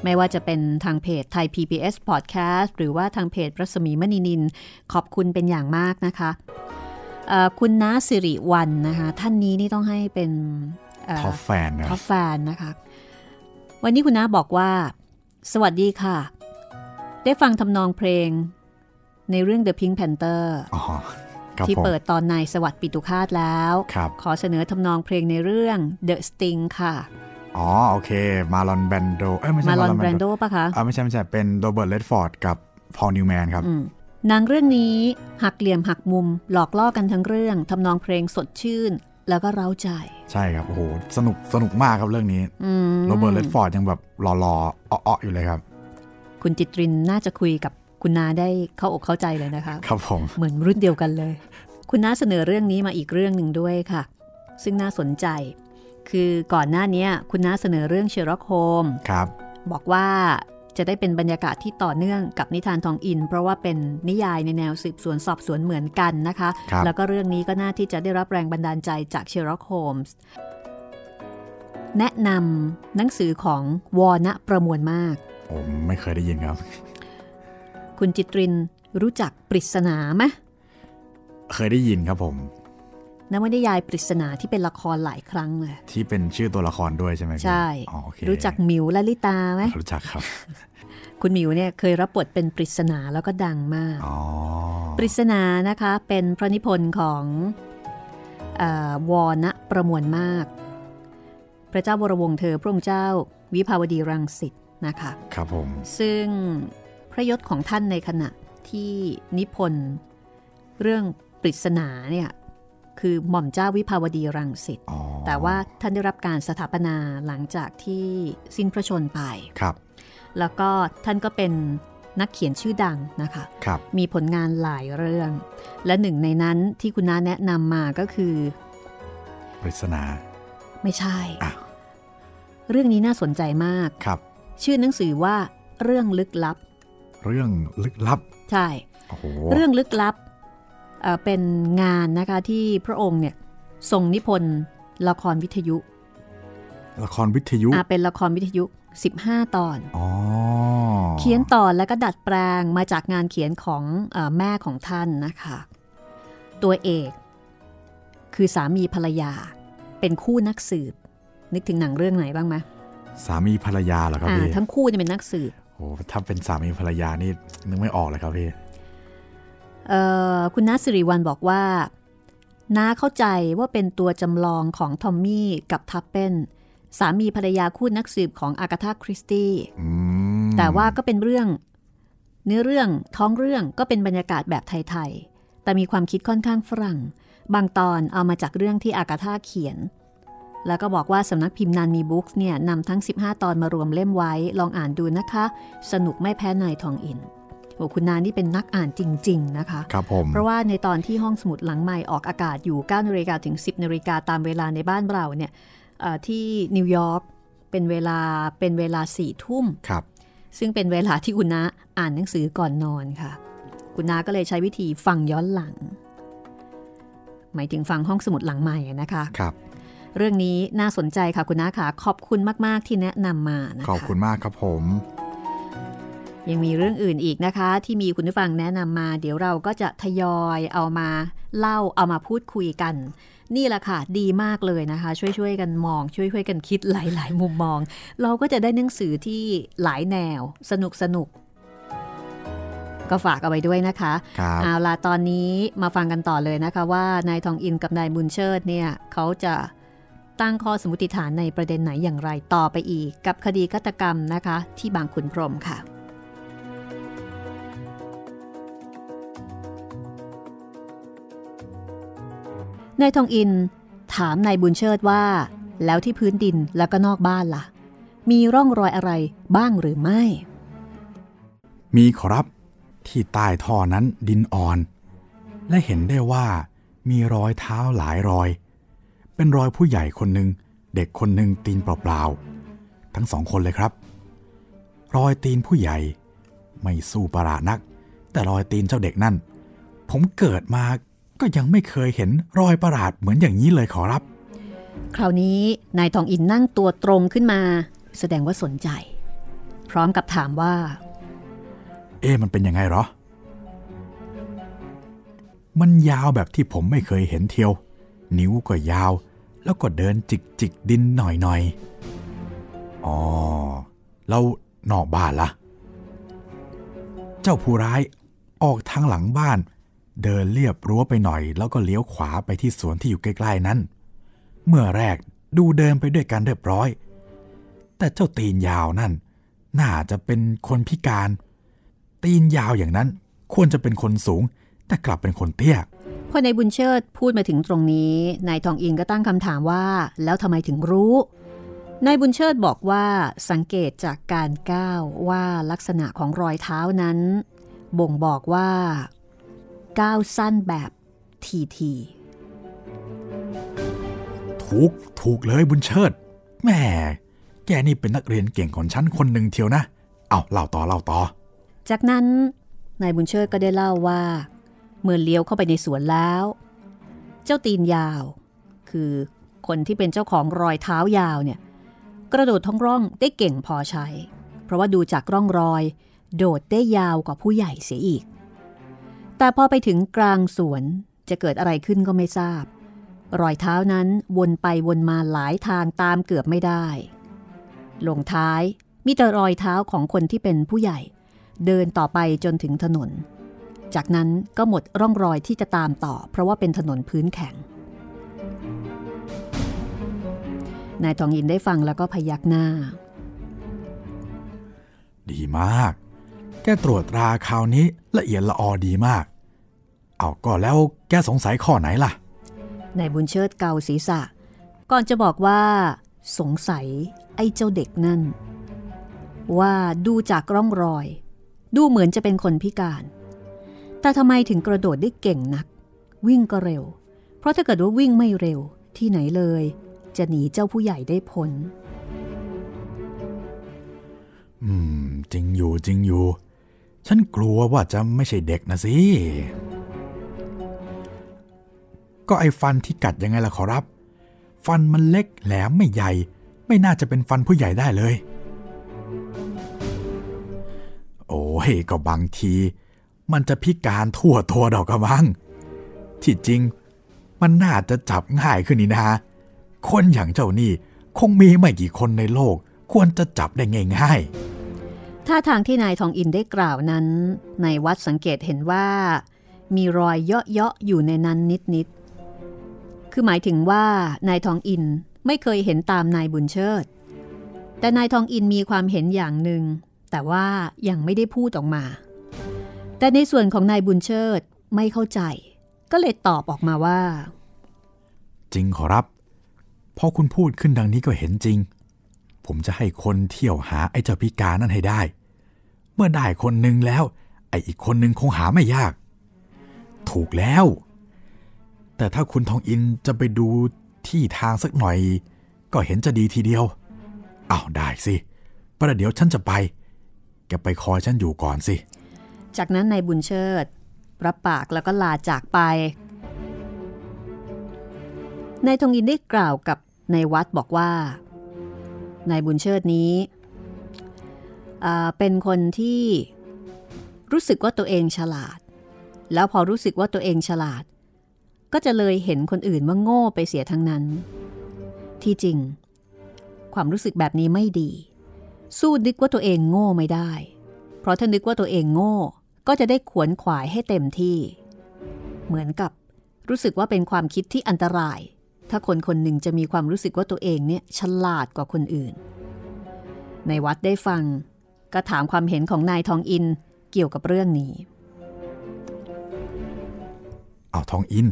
ไม่ว่าจะเป็นทางเพจไทย พี บี เอส Podcast หรือว่าทางเพจรัศมีมณีนินขอบคุณเป็นอย่างมากนะคะคุณน้าสิริวัล น, นะคะท่านนี้นี่ต้องให้เป็นท็อปแฟนนะท็อปแฟนนะคะวันนี้คุณน้าบอกว่าสวัสดีค่ะได้ฟังทำนองเพลงในเรื่อง The Pink Panther อ๋อที่เปิดตอนนายสวัสดิ์ปิตุฆาตแล้วขอเสนอทำนองเพลงในเรื่อง The Sting ค่ะอ๋อโอเคมาลอนแบรนโดเอ้ยไม่ใช่มาลอนแบรนโดป่ะคะอ๋อไม่ใช่ไม่ใช่เป็นโรเบิร์ต เรดฟอร์ดกับพอล นิวแมนครับหนังเรื่องนี้หักเหลี่ยมหักมุมหลอกล่อกันทั้งเรื่องทำนองเพลงสดชื่นแล้วก็เร้าใจใช่ครับโอ้โหสนุกสนุกมากครับเรื่องนี้โรเบิร์ต เรดฟอร์ดยังแบบหล่อๆอ้อๆอยู่เลยครับคุณจิตรินน่าจะคุยกับคุณน้าได้เข้าอกเข้าใจเลยนะคะครับผมเหมือนรุ่นเดียวกันเลยคุณน้าเสนอเรื่องนี้มาอีกเรื่องหนึ่งด้วยค่ะซึ่งน่าสนใจคือก่อนหน้านี้คุณน้าเสนอเรื่อง Sherlock Holmes ครับบอกว่าจะได้เป็นบรรยากาศที่ต่อเนื่องกับนิทานทองอินเพราะว่าเป็นนิยายในแนวสืบสวนสอบสวนเหมือนกันนะคะแล้วก็เรื่องนี้ก็น่าที่จะได้รับแรงบันดาลใจจาก Sherlock Holmes แนะนำหนังสือของวรณะประมวลมากผมไม่เคยได้ยินครับคุณจิตรินรู้จักปริศนาไหมเคยได้ยินครับผมนวนิยายปริศนาที่เป็นละครหลายครั้งเลยที่เป็นชื่อตัวละครด้วยใช่ไหมใช่รู้จักหมิวลลิตาไหมรู้จักครับคุณหมิวเนี่ยเคยรับบทเป็นปริศนาแล้วก็ดังมากปริศนานะคะเป็นพระนิพนธ์ของวรณะประมวลมากพระเจ้าวรวงศ์เธอพระองค์เจ้าวิภาวดีรังสิตนะคะครับผมซึ่งพระยศของท่านในขณะที่นิพนธ์เรื่องปริศนาเนี่ยคือหม่อมเจ้าวิภาวดีรังสิตแต่ว่าท่านได้รับการสถาปนาหลังจากที่สิ้นพระชนม์ไปครับแล้วก็ท่านก็เป็นนักเขียนชื่อดังนะคะมีผลงานหลายเรื่องและหนึ่งในนั้นที่คุณน้าแนะนำมาก็คือปริศนาไม่ใช่เรื่องนี้น่าสนใจมากชื่อหนังสือว่าเรื่องลึกลับเรื่องลึกลับใช่เรื่องลึกลับเป็นงานนะคะที่พระองค์เนี่ยทรงนิพนธ์ละครวิทยุละครวิทยุอ่ะเป็นละครวิทยุสิบห้าตอนอ๋อเขียนตอนแล้วก็ดัดแปลงมาจากงานเขียนของเอ่อแม่ของท่านนะคะตัวเอกคือสามีภรรยาเป็นคู่นักสืบนึกถึงหนังเรื่องไหนบ้างมั้ยสามีภรรยาเหรอครับพี่ทั้งคู่เนี่ยเป็นนักสืบโอ้ถ้าเป็นสามีภรรยานี่นึกไม่ออกเลยครับพี่เอ่อคุณน้าสิริวัลบอกว่าน้าเข้าใจว่าเป็นตัวจำลองของทอมมี่กับทัพเป้นสามีภรรยาคู่นักสืบของอากาธาคริสตี้แต่ว่าก็เป็นเรื่องเนื้อเรื่องท้องเรื่องก็เป็นบรรยากาศแบบไทยๆแต่มีความคิดค่อนข้างฝรั่งบางตอนเอามาจากเรื่องที่อากาธาเขียนแล้วก็บอกว่าสำนักพิมพ์นันมีบุ๊กส์เนี่ยนำทั้งสิบห้าตอนมารวมเล่มไว้ลองอ่านดูนะคะสนุกไม่แพ้นายทองอิน โอ้คุณนานี่เป็นนักอ่านจริงๆนะคะครับผมเพราะว่าในตอนที่ห้องสมุดหลังใหม่ออกอากาศอยู่ เก้านาฬิกา ถึง สิบนาฬิกาตามเวลาในบ้านเราเนี่ยที่นิวยอร์กเป็นเวลาเป็นเวลาสี่ทุ่มครับซึ่งเป็นเวลาที่คุณนาอ่านหนังสือก่อนนอนค่ะคุณนาก็เลยใช้วิธีฟังย้อนหลังหมายถึงฟังห้องสมุดหลังใหม่นะคะครับเรื่องนี้น่าสนใจค่ะคุณน้าค่ะขอบคุณมากๆที่แนะนำมานะคะขอบคุณมากครับผมยังมีเรื่องอื่นอีกนะคะที่มีคุณผู้ฟังแนะนำมาเดี๋ยวเราก็จะทยอยเอามาเล่าเอามาพูดคุยกันนี่แหละค่ะดีมากเลยนะคะช่วยๆกันมองช่วยๆกันคิดหลายๆมุมมองเราก็จะได้หนังสือที่หลายแนวสนุกสนุกก็ฝากเอาไว้ด้วยนะคะเอาล่ะตอนนี้มาฟังกันต่อเลยนะคะว่านายทองอินกับนายบุญเชิดเนี่ยเขาจะตั้งข้อสมมุติฐานในประเด็นไหนอย่างไรต่อไปอีกกับคดีฆาตกรรมนะคะที่บางขุนพรหมค่ะนายทองอินถามนายบุญเชิดว่าแล้วที่พื้นดินแล้วก็นอกบ้านล่ะมีร่องรอยอะไรบ้างหรือไม่มีขอรับที่ใต้ท่อนั้นดินอ่อนและเห็นได้ว่ามีรอยเท้าหลายรอยเป็นรอยผู้ใหญ่คนหนึ่งเด็กคนหนึ่งตีนเปล่าๆทั้งสองคนเลยครับรอยตีนผู้ใหญ่ไม่สู้ประหลาดนักแต่รอยตีนเจ้าเด็กนั่นผมเกิดมาก็ยังไม่เคยเห็นรอยประหลาดเหมือนอย่างนี้เลยขอรับคราวนี้นายทองอินนั่งตัวตรงขึ้นมาแสดงว่าสนใจพร้อมกับถามว่าเอ๊ะมันเป็นยังไงหรอมันยาวแบบที่ผมไม่เคยเห็นเทียวนิ้วก็ยาวแล้วก็เดินจิกจิกดินหน่อยหน่อยอ๋อแล้วนอกบ้านล่ะเจ้าผู้ร้ายออกทางหลังบ้านเดินเลียบรั้วไปหน่อยแล้วก็เลี้ยวขวาไปที่สวนที่อยู่ใกล้ๆนั้นเมื่อแรกดูเดินไปด้วยกันเรียบร้อยแต่เจ้าตีนยาวนั่นน่าจะเป็นคนพิการตีนยาวอย่างนั้นควรจะเป็นคนสูงแต่กลับเป็นคนเตี้ยพอนายบุญเชิดพูดมาถึงตรงนี้นายทองอินก็ตั้งคำถามว่าแล้วทำไมถึงรู้นายบุญเชิดบอกว่าสังเกตจากการก้าวว่าลักษณะของรอยเท้านั้นบ่งบอกว่าก้าวสั้นแบบทีทีถูกถูกเลยบุญเชิดแม่แกนี่เป็นนักเรียนเก่งของฉันคนหนึ่งเทียวนะเอาเล่าต่อเล่าต่อจากนั้นนายบุญเชิดก็ได้เล่าว่าเมื่อเลี้ยวเข้าไปในสวนแล้วเจ้าตีนยาวคือคนที่เป็นเจ้าของรอยเท้ายาวเนี่ยกระโดดท้องร่องได้เก่งพอใช้เพราะว่าดูจากร่องรอยโดดได้ยาวกว่าผู้ใหญ่เสียอีกแต่พอไปถึงกลางสวนจะเกิดอะไรขึ้นก็ไม่ทราบรอยเท้านั้นวนไปวนมาหลายทางตามเกือบไม่ได้ลงท้ายมีแต่รอยเท้าของคนที่เป็นผู้ใหญ่เดินต่อไปจนถึงถนนจากนั้นก็หมดร่องรอยที่จะตามต่อเพราะว่าเป็นถนนพื้นแข็งนายทองอินได้ฟังแล้วก็พยักหน้าดีมากแกตรวจตราคราวนี้ละเอียดละออดีมากเอาก็แล้วแกสงสัยข้อไหนล่ะนายบุญเชิดเกาศีรษะก่อนจะบอกว่าสงสัยไอ้เจ้าเด็กนั่นว่าดูจากร่องรอยดูเหมือนจะเป็นคนพิการแต่ทำไมถึงกระโดดได้เก่งนักวิ่งก็เร็วเพราะถ้าเกิดว่าวิ่งไม่เร็วที่ไหนเลยจะหนีเจ้าผู้ใหญ่ได้พ้นอืมจริงอยู่จริงอยู่ฉันกลัวว่าจะไม่ใช่เด็กนะสิก็ไอ้ฟันที่กัดยังไงล่ะขอรับฟันมันเล็กแหลมไม่ใหญ่ไม่น่าจะเป็นฟันผู้ใหญ่ได้เลยโอ้ยก็บางทีมันจะพิการทั่วตัวดอกกระมังที่จริงมันน่าจะจับง่ายขึ้นนี่นะคนอย่างเจ้านี่คงมีไม่กี่คนในโลกควรจะจับได้ง่ายๆท่าทางที่นายทองอินได้กล่าวนั้นในวัดสังเกตเห็นว่ามีรอยเยาะๆอยู่ในนั้นนิดๆคือหมายถึงว่านายทองอินไม่เคยเห็นตามนายบุญเชิดแต่นายทองอินมีความเห็นอย่างหนึ่งแต่ว่ายังไม่ได้พูดออกมาแต่ในส่วนของนายบุญเชิดไม่เข้าใจก็เลยตอบออกมาว่าจริงขอรับพอคุณพูดขึ้นดังนี้ก็เห็นจริงผมจะให้คนเที่ยวหาไอ้เจ้าพิการนั่นให้ได้เมื่อได้คนหนึ่งแล้ว ไออีกคนนึงคงหาไม่ยากถูกแล้วแต่ถ้าคุณทองอินจะไปดูที่ทางสักหน่อยก็เห็นจะดีทีเดียวอ้าวได้สิประเดี๋ยวฉันจะไปแกไปคอยฉันอยู่ก่อนสิจากนั้นนายบุญเชิดรับปากแล้วก็ลาจากไปนายทองอินได้กล่าวกับนายวัดบอกว่านายบุญเชิดนี้เป็นคนที่รู้สึกว่าตัวเองฉลาดแล้วพอรู้สึกว่าตัวเองฉลาดก็จะเลยเห็นคนอื่นว่าโง่ไปเสียทั้งนั้นที่จริงความรู้สึกแบบนี้ไม่ดีสู้นึกว่าตัวเองโง่ไม่ได้เพราะถ้านึกว่าตัวเองโง่ก็จะได้ขวนขวายให้เต็มที่เหมือนกับรู้สึกว่าเป็นความคิดที่อันตรายถ้าคนคนหนึ่งจะมีความรู้สึกว่าตัวเองเนี่ยฉลาดกว่าคนอื่นในวัดได้ฟังก็ถามความเห็นของนายทองอินเกี่ยวกับเรื่องนี้เอาทองอิน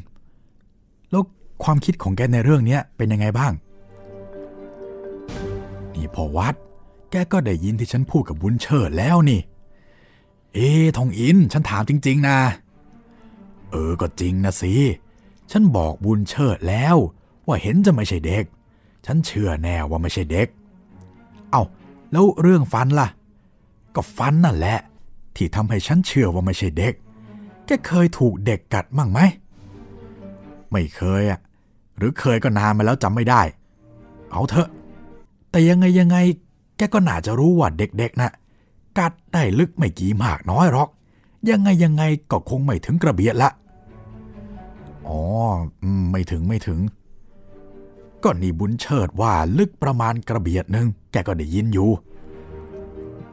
แล้วความคิดของแกในเรื่องนี้เป็นยังไงบ้างนี่พ่อวัดแกก็ได้ยินที่ฉันพูดกับบุญเชิดแล้วนี่เอ๊ะทองอินฉันถามจริงๆนะเออก็จริงนะสิฉันบอกบุญเชิดแล้วว่าเห็นจะไม่ใช่เด็กฉันเชื่อแน่ว่าไม่ใช่เด็กเอ้าแล้วเรื่องฟันล่ะก็ฟันนั่นแหละที่ทำให้ฉันเชื่อว่าไม่ใช่เด็กแกเคยถูกเด็กกัดมั่งไหมไม่เคยอ่ะหรือเคยก็นานมาแล้วจำไม่ได้เอาเถอะแต่ยังไงยังไงแกก็น่าจะรู้ว่าเด็กๆน่ะกัดได้ลึกไม่กี่มากน้อยหรอกยังไงยังไงก็คงไม่ถึงกระเบียดละอ๋อไม่ถึงไม่ถึงก็นี่บุญเชิดว่าลึกประมาณกระเบียดนึงแกก็ได้ยินอยู่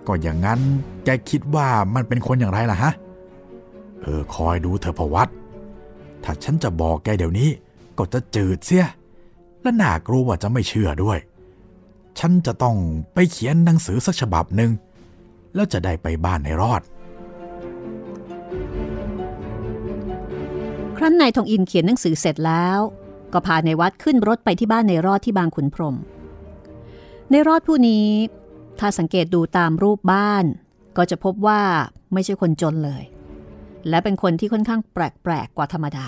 ก็อย่างนั้นแกคิดว่ามันเป็นคนอย่างไรล่ะฮะเออคอยดูเธอพวัตถ้าฉันจะบอกแกเดี๋ยวนี้ก็จะจืดเสียและน่ากลัวว่าจะไม่เชื่อด้วยฉันจะต้องไปเขียนหนังสือสักฉบับหนึ่งแล้วจะได้ไปบ้านในรอดครั้นนายทองอินเขียนหนังสือเสร็จแล้วก็พาในวัดขึ้นรถไปที่บ้านในรอดที่บางขุนพรหมในรอดผู้นี้ถ้าสังเกตดูตามรูปบ้านก็จะพบว่าไม่ใช่คนจนเลยและเป็นคนที่ค่อนข้างแปลกๆกว่าธรรมดา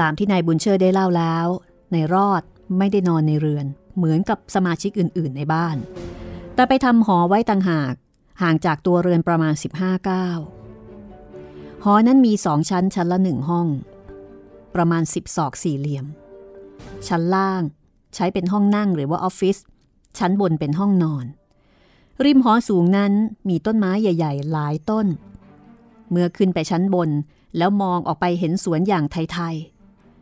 ตามที่นายบุญเชิดได้เล่าแล้วนายรอดไม่ได้นอนในเรือนเหมือนกับสมาชิกอื่นๆในบ้านแต่ไปทำหอไว้ต่างหากห่างจากตัวเรือนประมาณสิบห้าก้าวหอนั้นมีสองชั้นชั้นละหนึ่งห้องประมาณสิบศอกสี่เหลี่ยมชั้นล่างใช้เป็นห้องนั่งหรือว่าออฟฟิศชั้นบนเป็นห้องนอนริมหอสูงนั้นมีต้นไม้ใหญ่ๆหลายต้นเมื่อขึ้นไปชั้นบนแล้วมองออกไปเห็นสวนอย่างไทย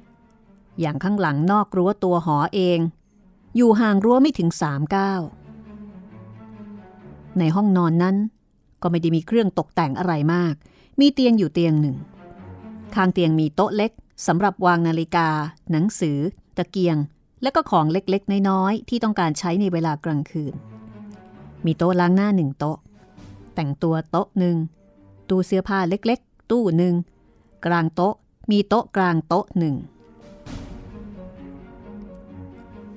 ๆอย่างข้างหลังนอกรั้วตัวหอเองอยู่ห่างรั้วไม่ถึงสามก้าวในห้องนอนนั้นก็ไม่ได้มีเครื่องตกแต่งอะไรมากมีเตียงอยู่เตียงหนึ่งข้างเตียงมีโต๊ะเล็กสำหรับวางนาฬิกาหนังสือตะเกียงและก็ของเล็กๆน้อยๆที่ต้องการใช้ในเวลากลางคืนมีโต๊ะล้างหน้าหนึ่งโต๊ะแต่งตัวโต๊ะหนึ่งตู้เสื้อผ้าเล็กๆตู้หนึ่งกลางโต๊ะมีโต๊ะกลางโต๊ะหนึ่ง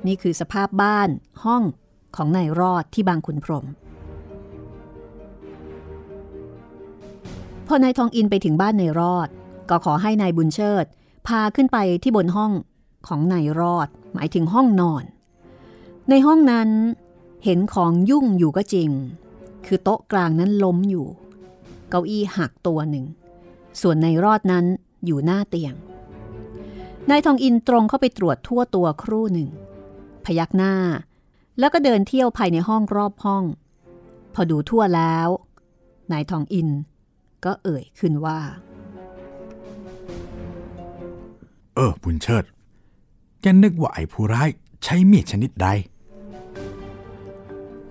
นี่คือสภาพบ้านห้องของนายรอดที่บางขุนพรหมพอนายทองอินไปถึงบ้านนายรอดก็ขอให้นายบุญเชิดพาขึ้นไปที่บนห้องของนายรอดหมายถึงห้องนอนในห้องนั้นเห็นของยุ่งอยู่ก็จริงคือโต๊ะกลางนั้นล้มอยู่เก้าอี้หักตัวหนึ่งส่วนนายรอดนั้นอยู่หน้าเตียงนายทองอินตรงเข้าไปตรวจทั่วตัวครู่หนึ่งพยักหน้าแล้วก็เดินเที่ยวภายในห้องรอบห้องพอดูทั่วแล้วนายทองอินก็เอ่ยขึ้นว่าเออบุญเชิดแกนึกว่าไอ้ผู้ร้ายใช้มีดชนิดใด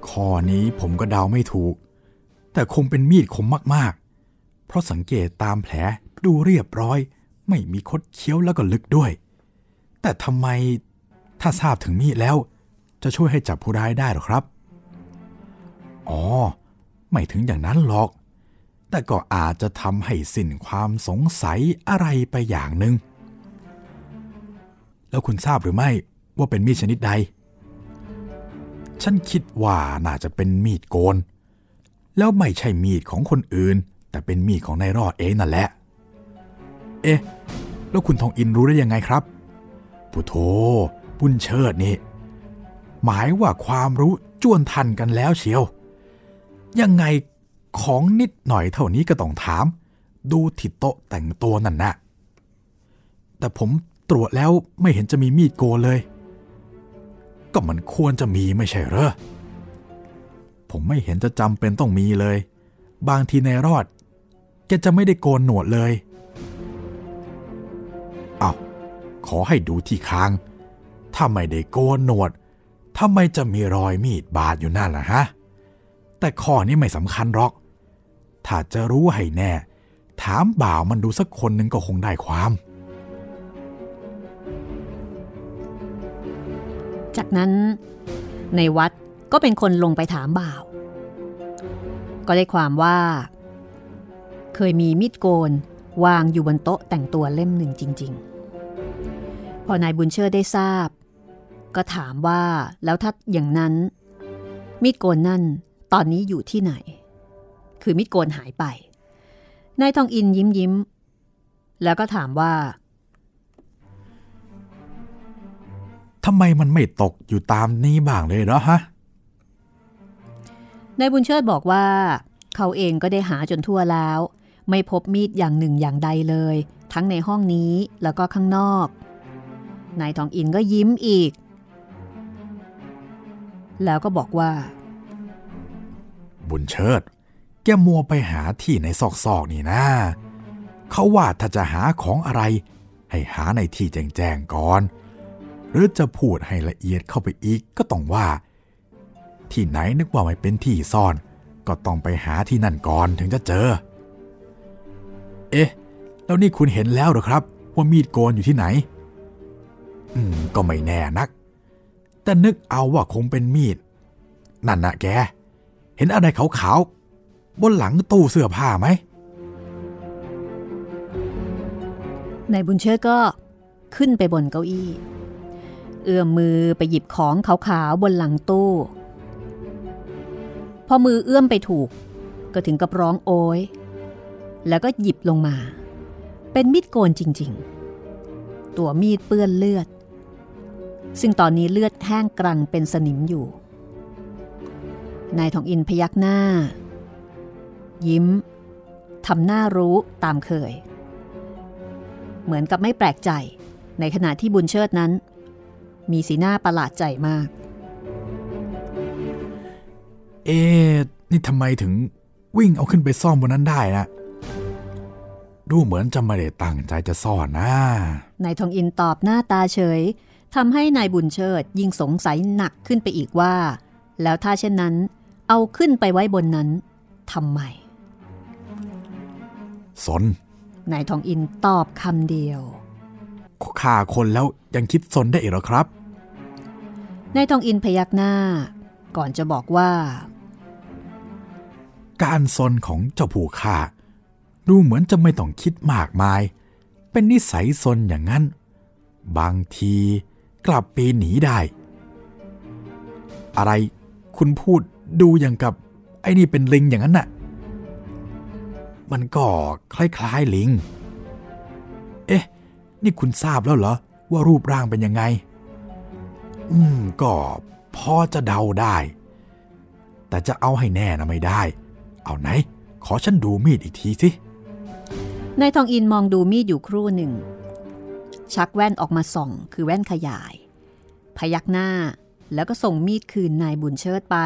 ข้อนี้ผมก็เดาไม่ถูกแต่คงเป็นมีดคมมากๆเพราะสังเกตตามแผลดูเรียบร้อยไม่มีคดเคี้ยวแล้วก็ลึกด้วยแต่ทำไมถ้าทราบถึงมีดแล้วจะช่วยให้จับผู้ร้ายได้หรอครับอ๋อไม่ถึงอย่างนั้นหรอกแต่ก็อาจจะทำให้สิ้นความสงสัยอะไรไปอย่างหนึ่งแล้วคุณทราบหรือไม่ว่าเป็นมีดชนิดใดฉันคิดว่าน่าจะเป็นมีดโกน แล้วไม่ใช่มีดของคนอื่นแต่เป็นมีดของนายรอดเองนั่นแหละเอ๊ะแล้วคุณทองอินรู้ได้ยังไงครับปุโธบุญเชิดนี่หมายว่าความรู้จ้วนทันกันแล้วเชียวยังไงของนิดหน่อยเท่านี้ก็ต้องถามดูที่โต๊ะแต่งตัวนั่นนะแต่ผมตรวจแล้วไม่เห็นจะมีมีดโกนเลยก็มันควรจะมีไม่ใช่เหรอผมไม่เห็นจะจำเป็นต้องมีเลยบางทีนายรอดแกจะไม่ได้โกนหนวดเลยเอ้าขอให้ดูที่คางถ้าไม่ได้โกนหนวดทำไมจะมีรอยมีดบาดอยู่นั่นล่ะฮะแต่ข้อนี้ไม่สำคัญหรอกถ้าจะรู้ให้แน่ถามบ่าวมันดูสักคนหนึ่งก็คงได้ความจากนั้นในวัดก็เป็นคนลงไปถามบ่าวก็ได้ความว่าเคยมีมีดโกนวางอยู่บนโต๊ะแต่งตัวเล่มหนึ่งจริงๆพอนายบุญเชิดได้ทราบก็ถามว่าแล้วถ้าอย่างนั้นมีดโกนนั่นตอนนี้อยู่ที่ไหนคือมีดโกนหายไปนายทองอินยิ้มยิ้มแล้วก็ถามว่าทำไมมันไม่ตกอยู่ตามนี้บ้างเลยเหรอฮะนายบุญเชิดบอกว่าเขาเองก็ได้หาจนทั่วแล้วไม่พบมีดอย่างหนึ่งอย่างใดเลยทั้งในห้องนี้แล้วก็ข้างนอกนายทองอินก็ยิ้มอีกแล้วก็บอกว่าบุญเชิดแกมัวไปหาที่ในซอกๆนี่นะเขาว่าถ้าจะหาของอะไรให้หาในที่แจ้งๆก่อนหรือจะพูดให้ละเอียดเข้าไปอีกก็ต้องว่าที่ไหนนึกว่าไม่เป็นที่ซ่อนก็ต้องไปหาที่นั่นก่อนถึงจะเจอเอ๊ะแล้วนี่คุณเห็นแล้วหรือครับว่ามีดโกนอยู่ที่ไหนอืมก็ไม่แน่นักแต่นึกเอาว่าคงเป็นมีดนั่นนะแกเห็นอะไรขาวๆบนหลังตู้เสื้อผ้าไหมนายบุญเชิดก็ขึ้นไปบนเก้าอี้เอื้อมมือไปหยิบของขาวๆบนหลังตู้พอมือเอื้อมไปถูกก็ถึงกับร้องโอยแล้วก็หยิบลงมาเป็นมีดโกนจริงๆตัวมีดเปื้อนเลือดซึ่งตอนนี้เลือดแห้งกรังเป็นสนิมอยู่นายทองอินพยักหน้ายิ้มทำหน้ารู้ตามเคยเหมือนกับไม่แปลกใจในขณะที่บุญเชิดนั้นมีสีหน้าประหลาดใจมากเอ๊ะนี่ทำไมถึงวิ่งเอาขึ้นไปซ่อนบนนั้นได้นะดูเหมือนจะไม่ได้ตั้งใจจะซ่อนนะนายทองอินตอบหน้าตาเฉยทำให้นายบุญเชิดยิ่งสงสัยหนักขึ้นไปอีกว่าแล้วถ้าเช่นนั้นเอาขึ้นไปไว้บนนั้นทำไมสนนายทองอินตอบคำเดียวฆ่าคนแล้วยังคิดสนได้อีกหรอครับนายทองอินพยักหน้าก่อนจะบอกว่าการสนของเจ้าผู้ฆ่าดูเหมือนจะไม่ต้องคิดมากมายเป็นนิสัยสนอย่างนั้นบางทีกลับปีหนีได้อะไรคุณพูดดูอย่างกับไอ้นี่เป็นลิงอย่างนั้นน่ะมันก็คล้ายๆลิงเอ๊ะนี่คุณทราบแล้วเหรอว่ารูปร่างเป็นยังไงอืมก็พอจะเดาได้แต่จะเอาให้แน่นะไม่ได้เอาไหนขอฉันดูมีดอีกทีสินายทองอินมองดูมีดอยู่ครู่หนึ่งชักแว่นออกมาส่องคือแว่นขยายพยักหน้าแล้วก็ส่งมีดคืนนายบุญเชิดไป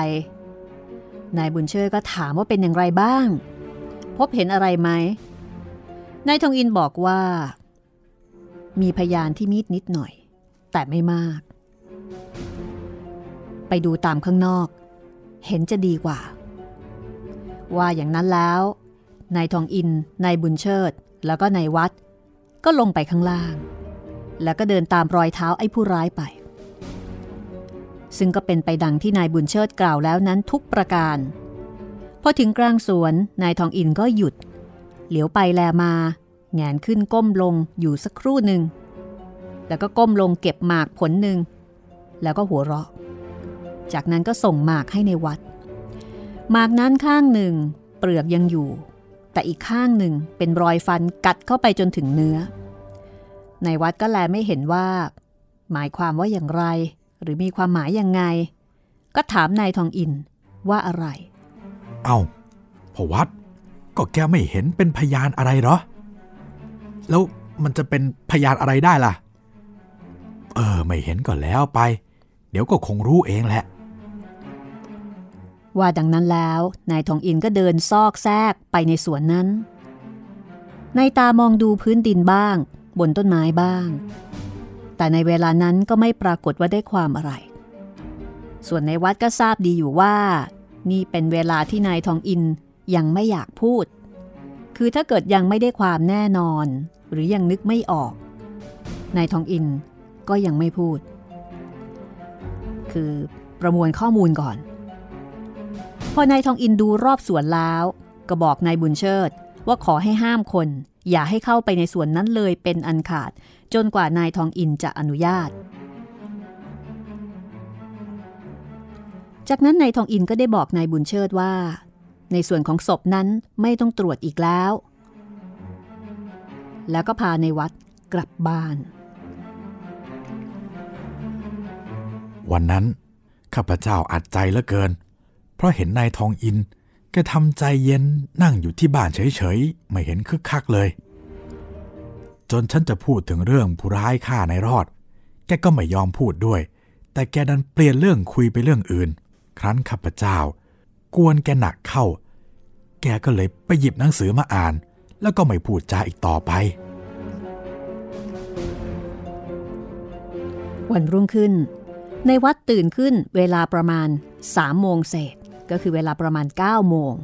นายบุญเชิดก็ถามว่าเป็นอย่างไรบ้างพบเห็นอะไรไหมนายทองอินบอกว่ามีพยานที่มีดนิดหน่อยแต่ไม่มากไปดูตามข้างนอกเห็นจะดีกว่าว่าอย่างนั้นแล้วนายทองอินนายบุญเชิดแล้วก็นายวัดก็ลงไปข้างล่างแล้วก็เดินตามรอยเท้าไอ้ผู้ร้ายไปซึ่งก็เป็นไปดังที่นายบุญเชิดกล่าวแล้วนั้นทุกประการพอถึงกลางสวนนายทองอินก็หยุดเหลียวไปแลมาแงนขึ้นก้มลงอยู่สักครู่หนึ่งแล้วก็ก้มลงเก็บหมากผลหนึ่งแล้วก็หัวเราะจากนั้นก็ส่งหมากให้ในวัด หมากนั้นข้างหนึ่งเปลือกยังอยู่แต่อีกข้างหนึ่งเป็นรอยฟันกัดเข้าไปจนถึงเนื้อในวัดก็แลไม่เห็นว่าหมายความว่าอย่างไรหรือมีความหมายยังไงก็ถามนายทองอินว่าอะไรเอ้าพ่อวัดก็แกไม่เห็นเป็นพยานอะไรหรอแล้วมันจะเป็นพยานอะไรได้ล่ะเออไม่เห็นก็แล้วไปเดี๋ยวก็คงรู้เองแหละว่าดังนั้นแล้วนายทองอินก็เดินซอกแซกไปในสวนนั้นนายตามองดูพื้นดินบ้างบนต้นไม้บ้างแต่ในเวลานั้นก็ไม่ปรากฏว่าได้ความอะไรส่วนในวัดก็ทราบดีอยู่ว่านี่เป็นเวลาที่นายทองอินยังไม่อยากพูดคือถ้าเกิดยังไม่ได้ความแน่นอนหรือยังนึกไม่ออกนายทองอินก็ยังไม่พูดคือประมวลข้อมูลก่อนพอนายทองอินดูรอบสวนแล้วก็บอกนายบุญเชิดว่าขอให้ห้ามคนอย่าให้เข้าไปในสวนนั้นเลยเป็นอันขาดจนกว่านายทองอินจะอนุญาตจากนั้นนายทองอินก็ได้บอกนายบุญเชิดว่าในส่วนของศพนั้นไม่ต้องตรวจอีกแล้วแล้วก็พาในวัดกลับบ้านวันนั้นข้าพเจ้าอัดใจเหลือเกินเพราะเห็นนายทองอินแกทำใจเย็นนั่งอยู่ที่บ้านเฉยๆไม่เห็นคึกคักเลยจนฉันจะพูดถึงเรื่องผู้ร้ายฆ่านายรอดแกก็ไม่ยอมพูดด้วยแต่แกดันเปลี่ยนเรื่องคุยไปเรื่องอื่นครั้นข้าพเจ้ากวนแกหนักเข้าแกก็เลยไปหยิบหนังสือมาอ่านแล้วก็ไม่พูดจาอีกต่อไปวันรุ่งขึ้นในวัดตื่นขึ้นเวลาประมาณสามโมงเศษก็คือเวลาประมาณเก้าโมง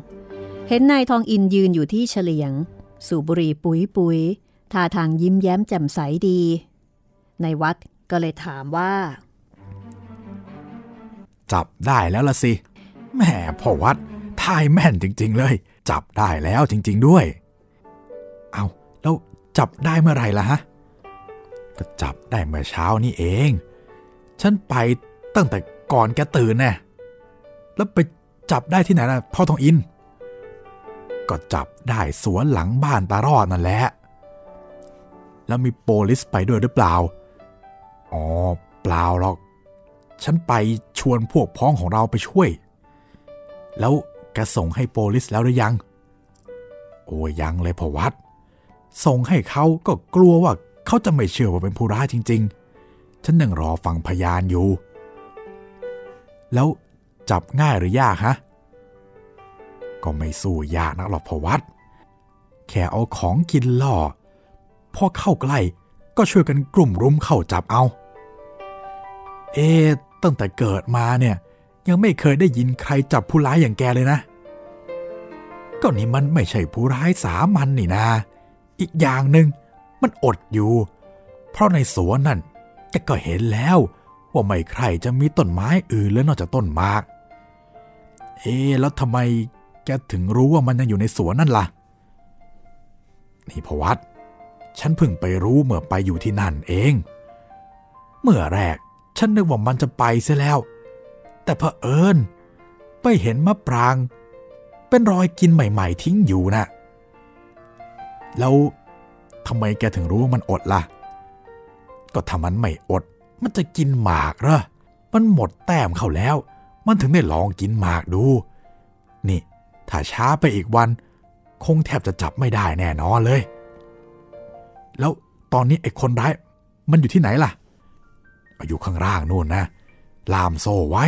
เห็นนายทองอินยืนอยู่ที่เฉลียงสูบบุหรี่ปุ๋ยปุ๋ยท่าทางยิ้มแย้มแจ่มใสดีในวัดก็เลยถามว่าจับได้แล้วละสิแหมพ่อวัดทายแม่นจริงๆเลยจับได้แล้วจริงๆด้วยเอาแล้วจับได้เมื่อไหร่ล่ะฮะก็จับได้เมื่อเช้านี่เองฉันไปตั้งแต่ก่อนแกตื่นแน่แล้วไปจับได้ที่ไหนล่ะพ่อทองอินก็จับได้สวนหลังบ้านตารอดนั่นแหละแล้วมีโปลิสไปด้วยหรือเปล่าอ๋อเปล่าหรอกฉันไปชวนพวกพ้องของเราไปช่วยแล้วแกส่งให้โปลิสแล้วหรือยังโอ้ยังเลยพ่อวัดส่งให้เขาก็กลัวว่าเขาจะไม่เชื่อว่าเป็นผู้ร้ายจริงๆฉันยังรอฟังพยานอยู่แล้วจับง่ายหรือยากฮะก็ไม่สู้ยากนักหรอกพ่อวัดแค่เอาของกินล่อพอเข้าใกล้ก็ช่วยกันกลุ่มรุมเข้าจับเอาเอ๊ะตั้งแต่เกิดมาเนี่ยยังไม่เคยได้ยินใครจับผู้ร้ายอย่างแกเลยนะก็นี่มันไม่ใช่ผู้ร้ายสามัญนี่นะอีกอย่างหนึ่งมันอดอยู่เพราะในสวนนั่นแกก็เห็นแล้วว่าไม่ใครจะมีต้นไม้อื่นเลยนอกจากต้นหมากเอ๊ะแล้วทำไมแกถึงรู้ว่ามันยังอยู่ในสวนนั่นล่ะนี่พวัตฉันเพิ่งไปรู้เมื่อไปอยู่ที่นั่นเองเมื่อแรกฉันนึกว่ามันจะไปเสียแล้วแต่เผอิญไปเห็นมะปรางเป็นรอยกินใหม่ๆทิ้งอยู่นะแล้วทำไมแกถึงรู้ว่ามันอดล่ะก็ถ้ามันไม่อดมันจะกินหมากเหรอมันหมดแต้มเข้าแล้วมันถึงได้ลองกินหมากดูนี่ถ้าช้าไปอีกวันคงแทบจะจับไม่ได้แน่นอนเลยแล้วตอนนี้ไอ้คนร้ายมันอยู่ที่ไหนล่ะอยู่ข้างล่างนู่นนะล่ามโซ่ไว้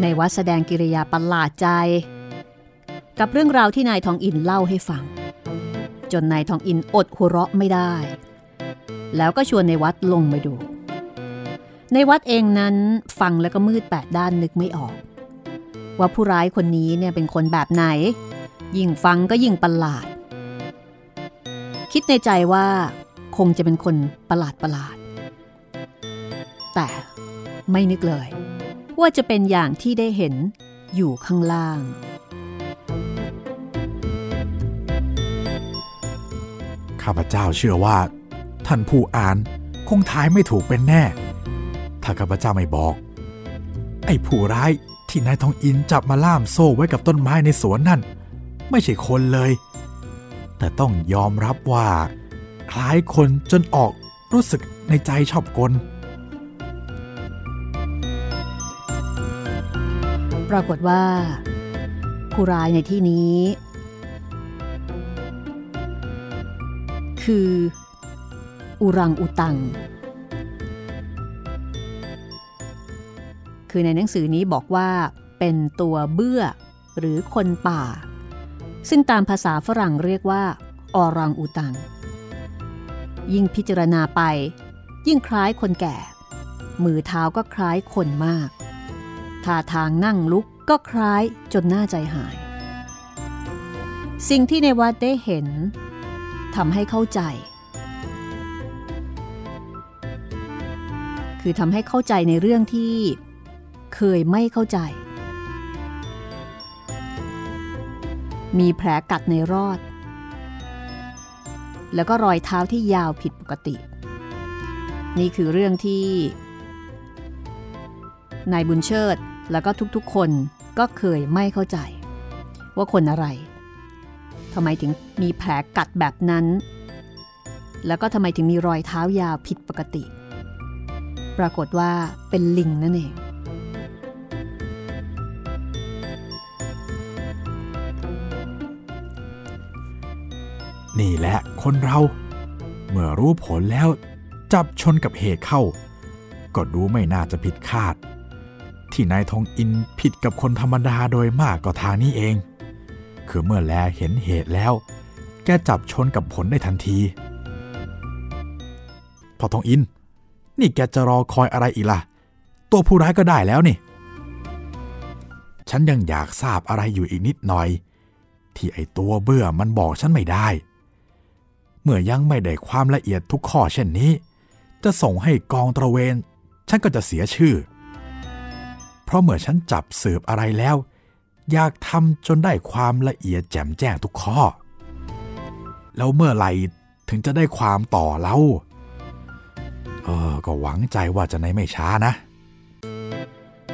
ในวัดแสดงกิริยาประหลาดใจกับเรื่องราวที่นายทองอินเล่าให้ฟังจนนายทองอินอดหัวเราะไม่ได้แล้วก็ชวนในวัดลงไปดูในวัดเองนั้นฟังแล้วก็มืดแปดด้านนึกไม่ออกว่าผู้ร้ายคนนี้เนี่ยเป็นคนแบบไหนยิ่งฟังก็ยิ่งประหลาดคิดในใจว่าคงจะเป็นคนประหลาดประหลาดแต่ไม่นึกเลยว่าจะเป็นอย่างที่ได้เห็นอยู่ข้างล่างข้าพเจ้าเชื่อว่าท่านผู้อ่านคงทายไม่ถูกเป็นแน่ถ้าข้าพเจ้าไม่บอก ไอ้ผู้ร้ายที่นายทองอินจับมาล่ามโซ่ไว้กับต้นไม้ในสวนนั่นไม่ใช่คนเลยแต่ต้องยอมรับว่าคล้ายคนจนออกรู้สึกในใจชอบกลปรากฏว่าผู้ร้ายในที่นี้คืออุรังอุตังคือในหนังสือนี้บอกว่าเป็นตัวเบื่อหรือคนป่าซึ่งตามภาษาฝรั่งเรียกว่าอรังอุตังยิ่งพิจารณาไปยิ่งคล้ายคนแก่มือเท้าก็คล้ายคนมากท่าทางนั่งลุกก็คล้ายจนหน้าใจหายสิ่งที่ในวัดได้เห็นทำให้เข้าใจคือทำให้เข้าใจในเรื่องที่เคยไม่เข้าใจมีแผลกัดในรอดแล้วก็รอยเท้าที่ยาวผิดปกตินี่คือเรื่องที่นายบุญเชิดแล้วก็ทุกๆคนก็เคยไม่เข้าใจว่าคนอะไรทำไมถึงมีแผลกัดแบบนั้นแล้วก็ทำไมถึงมีรอยเท้ายาวผิดปกติปรากฏว่าเป็นลิงนั่นเองนี่แหละคนเราเมื่อรู้ผลแล้วจับชนกับเหตุเข้าก็ดูไม่น่าจะผิดคาดที่นายทองอินผิดกับคนธรรมดาโดยมากก็ทางนี้เองคือเมื่อแลเห็นเหตุแล้วแกจับชนกับผลได้ทันทีพ่อทองอินนี่แกจะรอคอยอะไรอีกล่ะตัวผู้ร้ายก็ได้แล้วนี่ฉันยังอยากทราบอะไรอยู่อีกนิดหน่อยที่ไอ้ตัวเบื่อมันบอกฉันไม่ได้เมื่อยังไม่ได้ความละเอียดทุกข้อเช่นนี้จะส่งให้กองตระเวนฉันก็จะเสียชื่อเพราะเมื่อฉันจับสืบอะไรแล้วอยากทำจนได้ความละเอียดแจ่มแจ้งทุกข้อแล้วเมื่อไหร่ถึงจะได้ความต่อเล่าเออก็หวังใจว่าจะในไม่ช้านะ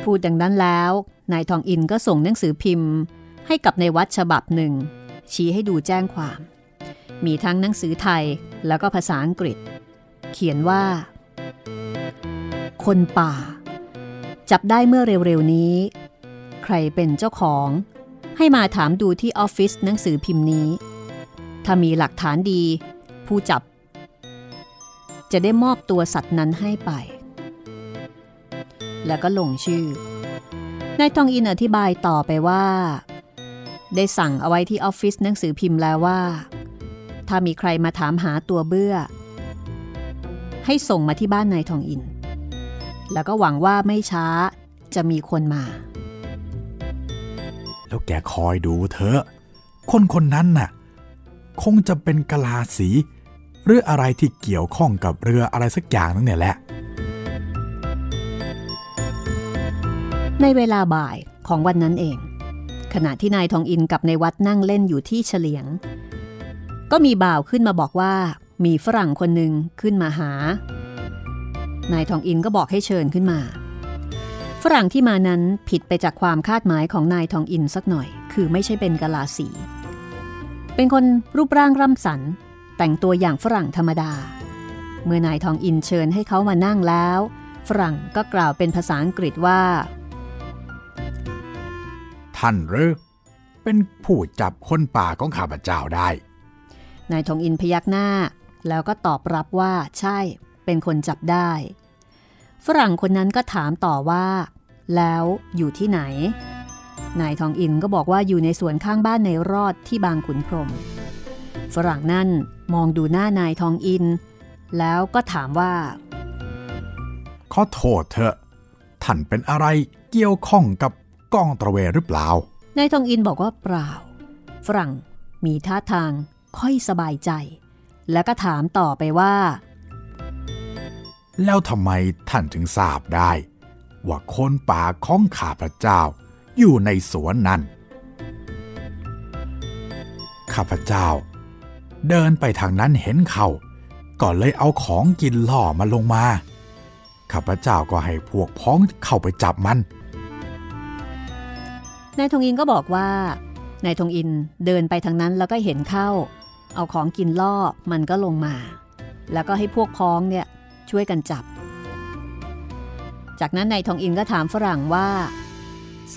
พูดดังนั้นแล้วนายทองอินก็ส่งหนังสือพิมพ์ให้กับในวัดฉบับหนึ่งชี้ให้ดูแจ้งความมีทั้งหนังสือไทยแล้วก็ภาษาอังกฤษเขียนว่าคนป่าจับได้เมื่อเร็วๆนี้ใครเป็นเจ้าของให้มาถามดูที่ออฟฟิศหนังสือพิมพ์นี้ถ้ามีหลักฐานดีผู้จับจะได้มอบตัวสัตว์นั้นให้ไปแล้วก็ลงชื่อนายทองอินอธิบายต่อไปว่าได้สั่งเอาไว้ที่ออฟฟิศหนังสือพิมพ์แล้วว่าถ้ามีใครมาถามหาตัวเบื่อให้ส่งมาที่บ้านนายทองอินแล้วก็หวังว่าไม่ช้าจะมีคนมาแล้วแกคอยดูเถอะคนคนนั้นน่ะคงจะเป็นกะลาสีหรืออะไรที่เกี่ยวข้องกับเรืออะไรสักอย่างนั่นเนี่ยแหละในเวลาบ่ายของวันนั้นเองขณะที่นายทองอินกับในวัดนั่งเล่นอยู่ที่เฉลียงก็มีบ่าวขึ้นมาบอกว่ามีฝรั่งคนหนึ่งขึ้นมาหานายทองอินก็บอกให้เชิญขึ้นมาฝรั่งที่มานั้นผิดไปจากความคาดหมายของนายทองอินสักหน่อยคือไม่ใช่เป็นกะลาสีเป็นคนรูปร่างร่ำสันแต่งตัวอย่างฝรั่งธรรมดาเมื่อนายทองอินเชิญให้เขามานั่งแล้วฝรั่งก็กล่าวเป็นภาษาอังกฤษว่าท่านหรือเป็นผู้จับคนป่าของข้าพเจ้าได้นายทองอินพยักหน้าแล้วก็ตอบรับว่าใช่เป็นคนจับได้ฝรั่งคนนั้นก็ถามต่อว่าแล้วอยู่ที่ไหนนายทองอินก็บอกว่าอยู่ในสวนข้างบ้านในรอดที่บางขุนพรหมฝรั่งนั่นมองดูหน้านายทองอินแล้วก็ถามว่าขอโทษเถอะท่านเป็นอะไรเกี่ยวข้องกับกองตระเวนหรือเปล่านายทองอินบอกว่าเปล่าฝรั่งมีท่าทางค่อยสบายใจแล้วก็ถามต่อไปว่าแล้วทำไมท่านถึงทราบได้ว่าคนป่าของข้าพเจ้าอยู่ในสวนนั้นข้าพเจ้าเดินไปทางนั้นเห็นเขาก็เลยเอาของกินล่อมันลงมาข้าพเจ้าก็ให้พวกพ้องเข้าไปจับมัน นายทงอินก็บอกว่านายทงอินเดินไปทางนั้นแล้วก็เห็นเข้าเอาของกินล่อมันก็ลงมาแล้วก็ให้พวกพ้องเนี่ยช่วยกันจับจากนั้นนายทองอินก็ถามฝรั่งว่า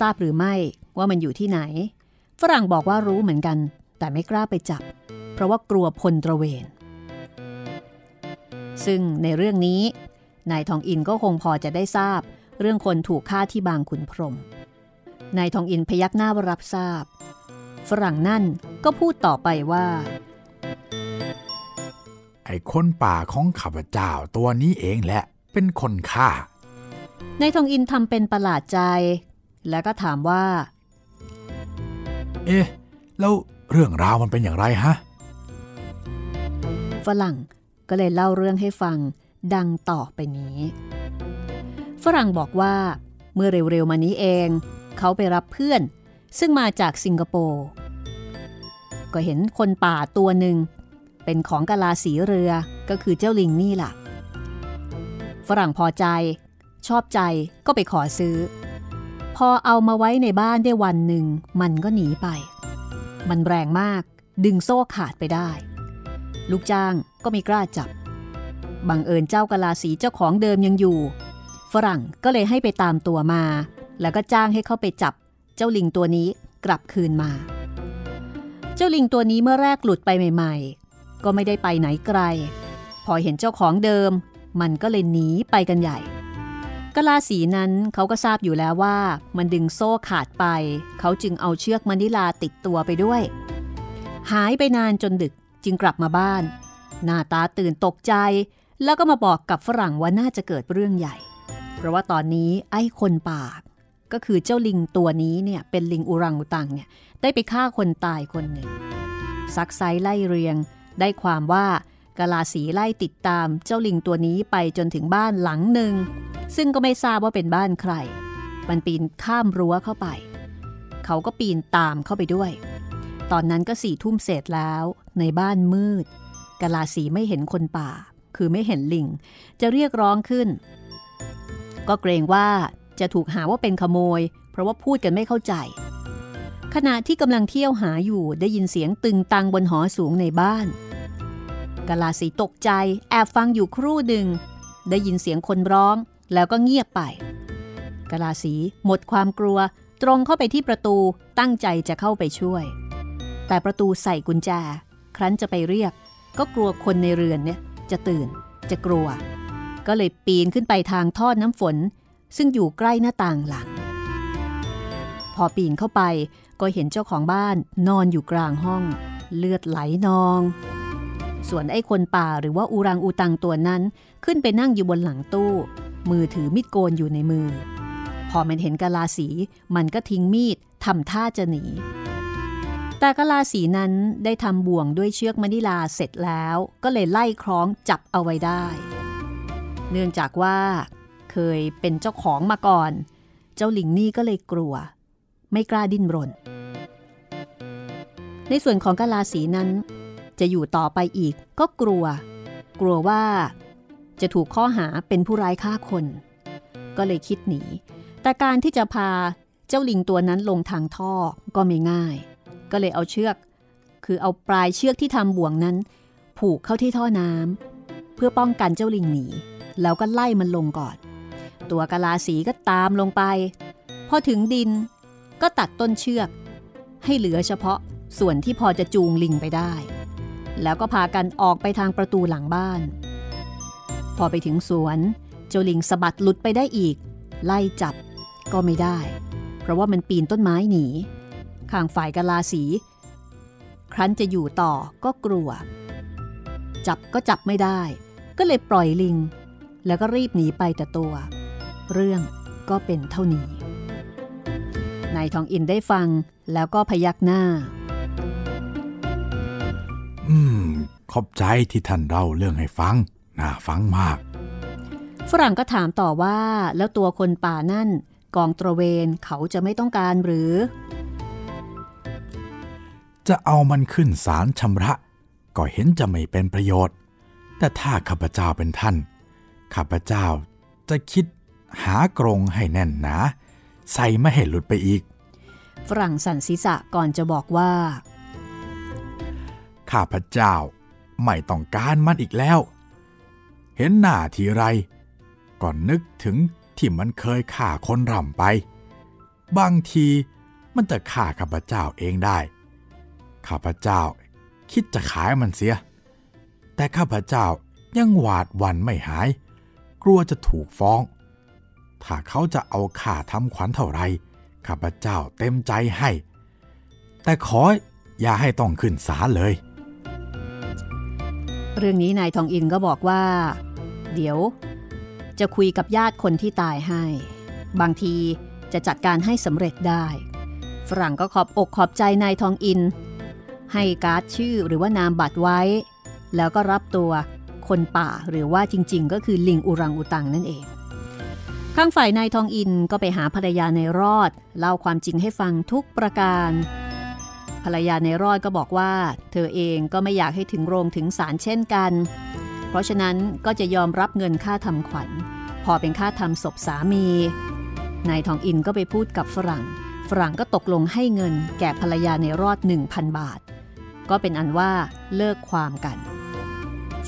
ทราบหรือไม่ว่ามันอยู่ที่ไหนฝรั่งบอกว่ารู้เหมือนกันแต่ไม่กล้าไปจับเพราะว่ากลัวพลตระเวนซึ่งในเรื่องนี้นายทองอินก็คงพอจะได้ทราบเรื่องคนถูกฆ่าที่บางขุนพรหมนายทองอินพยักหน้าว่ารับทราบฝรั่งนั่นก็พูดต่อไปว่าไอ้คนป่าของข้าพเจ้าตัวนี้เองแหละเป็นคนฆ่านายทองอินทำเป็นประหลาดใจแล้วก็ถามว่าเอ๊ะแล้วเรื่องราวมันเป็นอย่างไรฮะฝรั่งก็เลยเล่าเรื่องให้ฟังดังต่อไปนี้ฝรั่งบอกว่าเมื่อเร็วๆมานี้เองเขาไปรับเพื่อนซึ่งมาจากสิงคโปร์ก็เห็นคนป่าตัวหนึ่งเป็นของกะลาสีเรือก็คือเจ้าลิงนี่ล่ะฝรั่งพอใจชอบใจก็ไปขอซื้อพอเอามาไว้ในบ้านได้วันหนึ่งมันก็หนีไปมันแรงมากดึงโซ่ขาดไปได้ลูกจ้างก็ไม่กล้าจับบังเอิญเจ้ากะลาสีเจ้าของเดิมยังอยู่ฝรั่งก็เลยให้ไปตามตัวมาแล้วก็จ้างให้เข้าไปจับเจ้าลิงตัวนี้กลับคืนมาเจ้าลิงตัวนี้เมื่อแรกหลุดไปใหม่ๆก็ไม่ได้ไปไหนไกลพอเห็นเจ้าของเดิมมันก็เลยหนีไปกันใหญ่กะลาสีนั้นเขาก็ทราบอยู่แล้วว่ามันดึงโซ่ขาดไปเขาจึงเอาเชือกมณิลาติดตัวไปด้วยหายไปนานจนดึกจึงกลับมาบ้านหน้าตาตื่นตกใจแล้วก็มาบอกกับฝรั่งว่าน่าจะเกิดเรื่องใหญ่เพราะว่าตอนนี้ไอ้คนป่าก็คือเจ้าลิงตัวนี้เนี่ยเป็นลิงอุรังอุตังเนี่ยได้ไปฆ่าคนตายคนหนึ่งซักไซไล่เรียงได้ความว่ากะลาสีไล่ติดตามเจ้าลิงตัวนี้ไปจนถึงบ้านหลังหนึ่งซึ่งก็ไม่ทราบว่าเป็นบ้านใครมันปีนข้ามรั้วเข้าไปเขาก็ปีนตามเข้าไปด้วยตอนนั้นก็สี่ทุ่มเศษแล้วในบ้านมืดกะลาสีไม่เห็นคนป่าคือไม่เห็นลิงจะเรียกร้องขึ้นก็เกรงว่าจะถูกหาว่าเป็นขโมยเพราะว่าพูดกันไม่เข้าใจขณะที่กำลังเที่ยวหาอยู่ได้ยินเสียงตึงตังบนหอสูงในบ้านกะลาสีตกใจแอบฟังอยู่ครู่หนึ่งได้ยินเสียงคนร้องแล้วก็เงียบไปกะลาสีหมดความกลัวตรงเข้าไปที่ประตูตั้งใจจะเข้าไปช่วยแต่ประตูใส่กุญแจครั้นจะไปเรียกก็กลัวคนในเรือนเนี่ยจะตื่นจะกลัวก็เลยปีนขึ้นไปทางท่อน้ำฝนซึ่งอยู่ใกล้หน้าต่างหลังพอปีนเข้าไปก็เห็นเจ้าของบ้านนอนอยู่กลางห้องเลือดไหลนองส่วนไอ้คนป่าหรือว่าอูรังอูตังตัวนั้นขึ้นไปนั่งอยู่บนหลังตู้มือถือมีดโกนอยู่ในมือพอมันเห็นกะลาสีมันก็ทิ้งมีดทำท่าจะหนีแต่กะลาสีนั้นได้ทำบ่วงด้วยเชือกมณิลาเสร็จแล้วก็เลยไล่คล้องจับเอาไว้ได้เนื่องจากว่าเคยเป็นเจ้าของมาก่อนเจ้าลิงนี่ก็เลยกลัวไม่กล้าดิ้นรนในส่วนของกะลาสีนั้นจะอยู่ต่อไปอีกก็กลัวกลัวว่าจะถูกข้อหาเป็นผู้ร้ายฆ่าคนก็เลยคิดหนีแต่การที่จะพาเจ้าลิงตัวนั้นลงทางท่อก็ไม่ง่ายก็เลยเอาเชือกคือเอาปลายเชือกที่ทำบ่วงนั้นผูกเข้าที่ท่อน้ำเพื่อป้องกันเจ้าลิงหนีแล้วก็ไล่มันลงก่อนตัวกะลาสีก็ตามลงไปพอถึงดินก็ตัดต้นเชือกให้เหลือเฉพาะส่วนที่พอจะจูงลิงไปได้แล้วก็พากันออกไปทางประตูหลังบ้านพอไปถึงสวนเจ้าลิงสะบัดหลุดไปได้อีกไล่จับก็ไม่ได้เพราะว่ามันปีนต้นไม้หนีข้างฝ่ายกะลาสีครั้นจะอยู่ต่อก็กลัวจับก็จับไม่ได้ก็เลยปล่อยลิงแล้วก็รีบหนีไปแต่ตัวเรื่องก็เป็นเท่านี้นายทองอินได้ฟังแล้วก็พยักหน้าอืมขอบใจที่ท่านเล่าเรื่องให้ฟังน่าฟังมากฝรั่งก็ถามต่อว่าแล้วตัวคนป่านั่นกองตระเวนเขาจะไม่ต้องการหรือจะเอามันขึ้นศาลชำระก็เห็นจะไม่เป็นประโยชน์แต่ถ้าข้าพเจ้าเป็นท่านข้าพเจ้าจะคิดหากรงให้แน่นหนาใส่ไม่ให้หลุดไปอีก ฝรั่งสั่นศีรษะก่อนจะบอกว่าข้าพเจ้าไม่ต้องการมันอีกแล้วเห็นหน้าทีไรก่อนนึกถึงที่มันเคยฆ่าคนร่ำไปบางทีมันจะฆ่าข้าพเจ้าเองได้ข้าพเจ้าคิดจะขายมันเสียแต่ข้าพเจ้ายังหวาดหวั่นไม่หายกลัวจะถูกฟ้องถ้าเขาจะเอาค่าทำขวัญเท่าไรข้าพเจ้าเต็มใจให้แต่ขออย่าให้ต้องขึ้นศาลเลยเรื่องนี้นายทองอินก็บอกว่าเดี๋ยวจะคุยกับญาติคนที่ตายให้บางทีจะจัดการให้สำเร็จได้ฝรั่งก็ขอบอกขอบใจนายทองอินให้การ์ดชื่อหรือว่านามบัตรไว้แล้วก็รับตัวคนป่าหรือว่าจริงๆก็คือลิงอุรังอุตังนั่นเองข้างฝ่ายนายทองอินก็ไปหาภรรยาในรอดเล่าความจริงให้ฟังทุกประการภรรยาในรอดก็บอกว่าเธอเองก็ไม่อยากให้ถึงโรงถึงศาลเช่นกันเพราะฉะนั้นก็จะยอมรับเงินค่าทำขวัญพอเป็นค่าทำศพสามีนายทองอินก็ไปพูดกับฝรั่งฝรั่งก็ตกลงให้เงินแก่ภรรยาในรอด หนึ่งพัน บาทก็เป็นอันว่าเลิกความกัน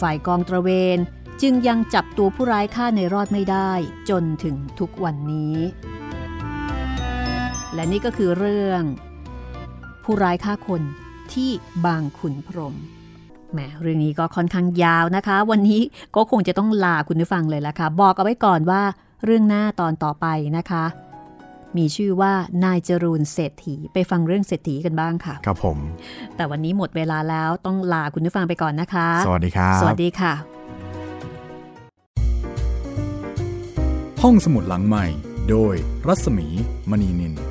ฝ่ายกองตระเวนจึงยังจับตัวผู้ร้ายฆ่าในรอดไม่ได้จนถึงทุกวันนี้และนี่ก็คือเรื่องผู้ร้ายฆ่าคนที่บางขุนพรหมแหมเรื่องนี้ก็ค่อนข้างยาวนะคะวันนี้ก็คงจะต้องลาคุณผู้ฟังเลยละค่ะบอกเอาไว้ก่อนว่าเรื่องหน้าตอนต่อไปนะคะมีชื่อว่านายจรูนเศรษฐีไปฟังเรื่องเศรษฐีกันบ้างค่ะครับผมแต่วันนี้หมดเวลาแล้วต้องลาคุณผู้ฟังไปก่อนนะคะสวัสดีครับสวัสดีค่ะห้องสมุดหลังใหม่โดยรัศมีมณีนิน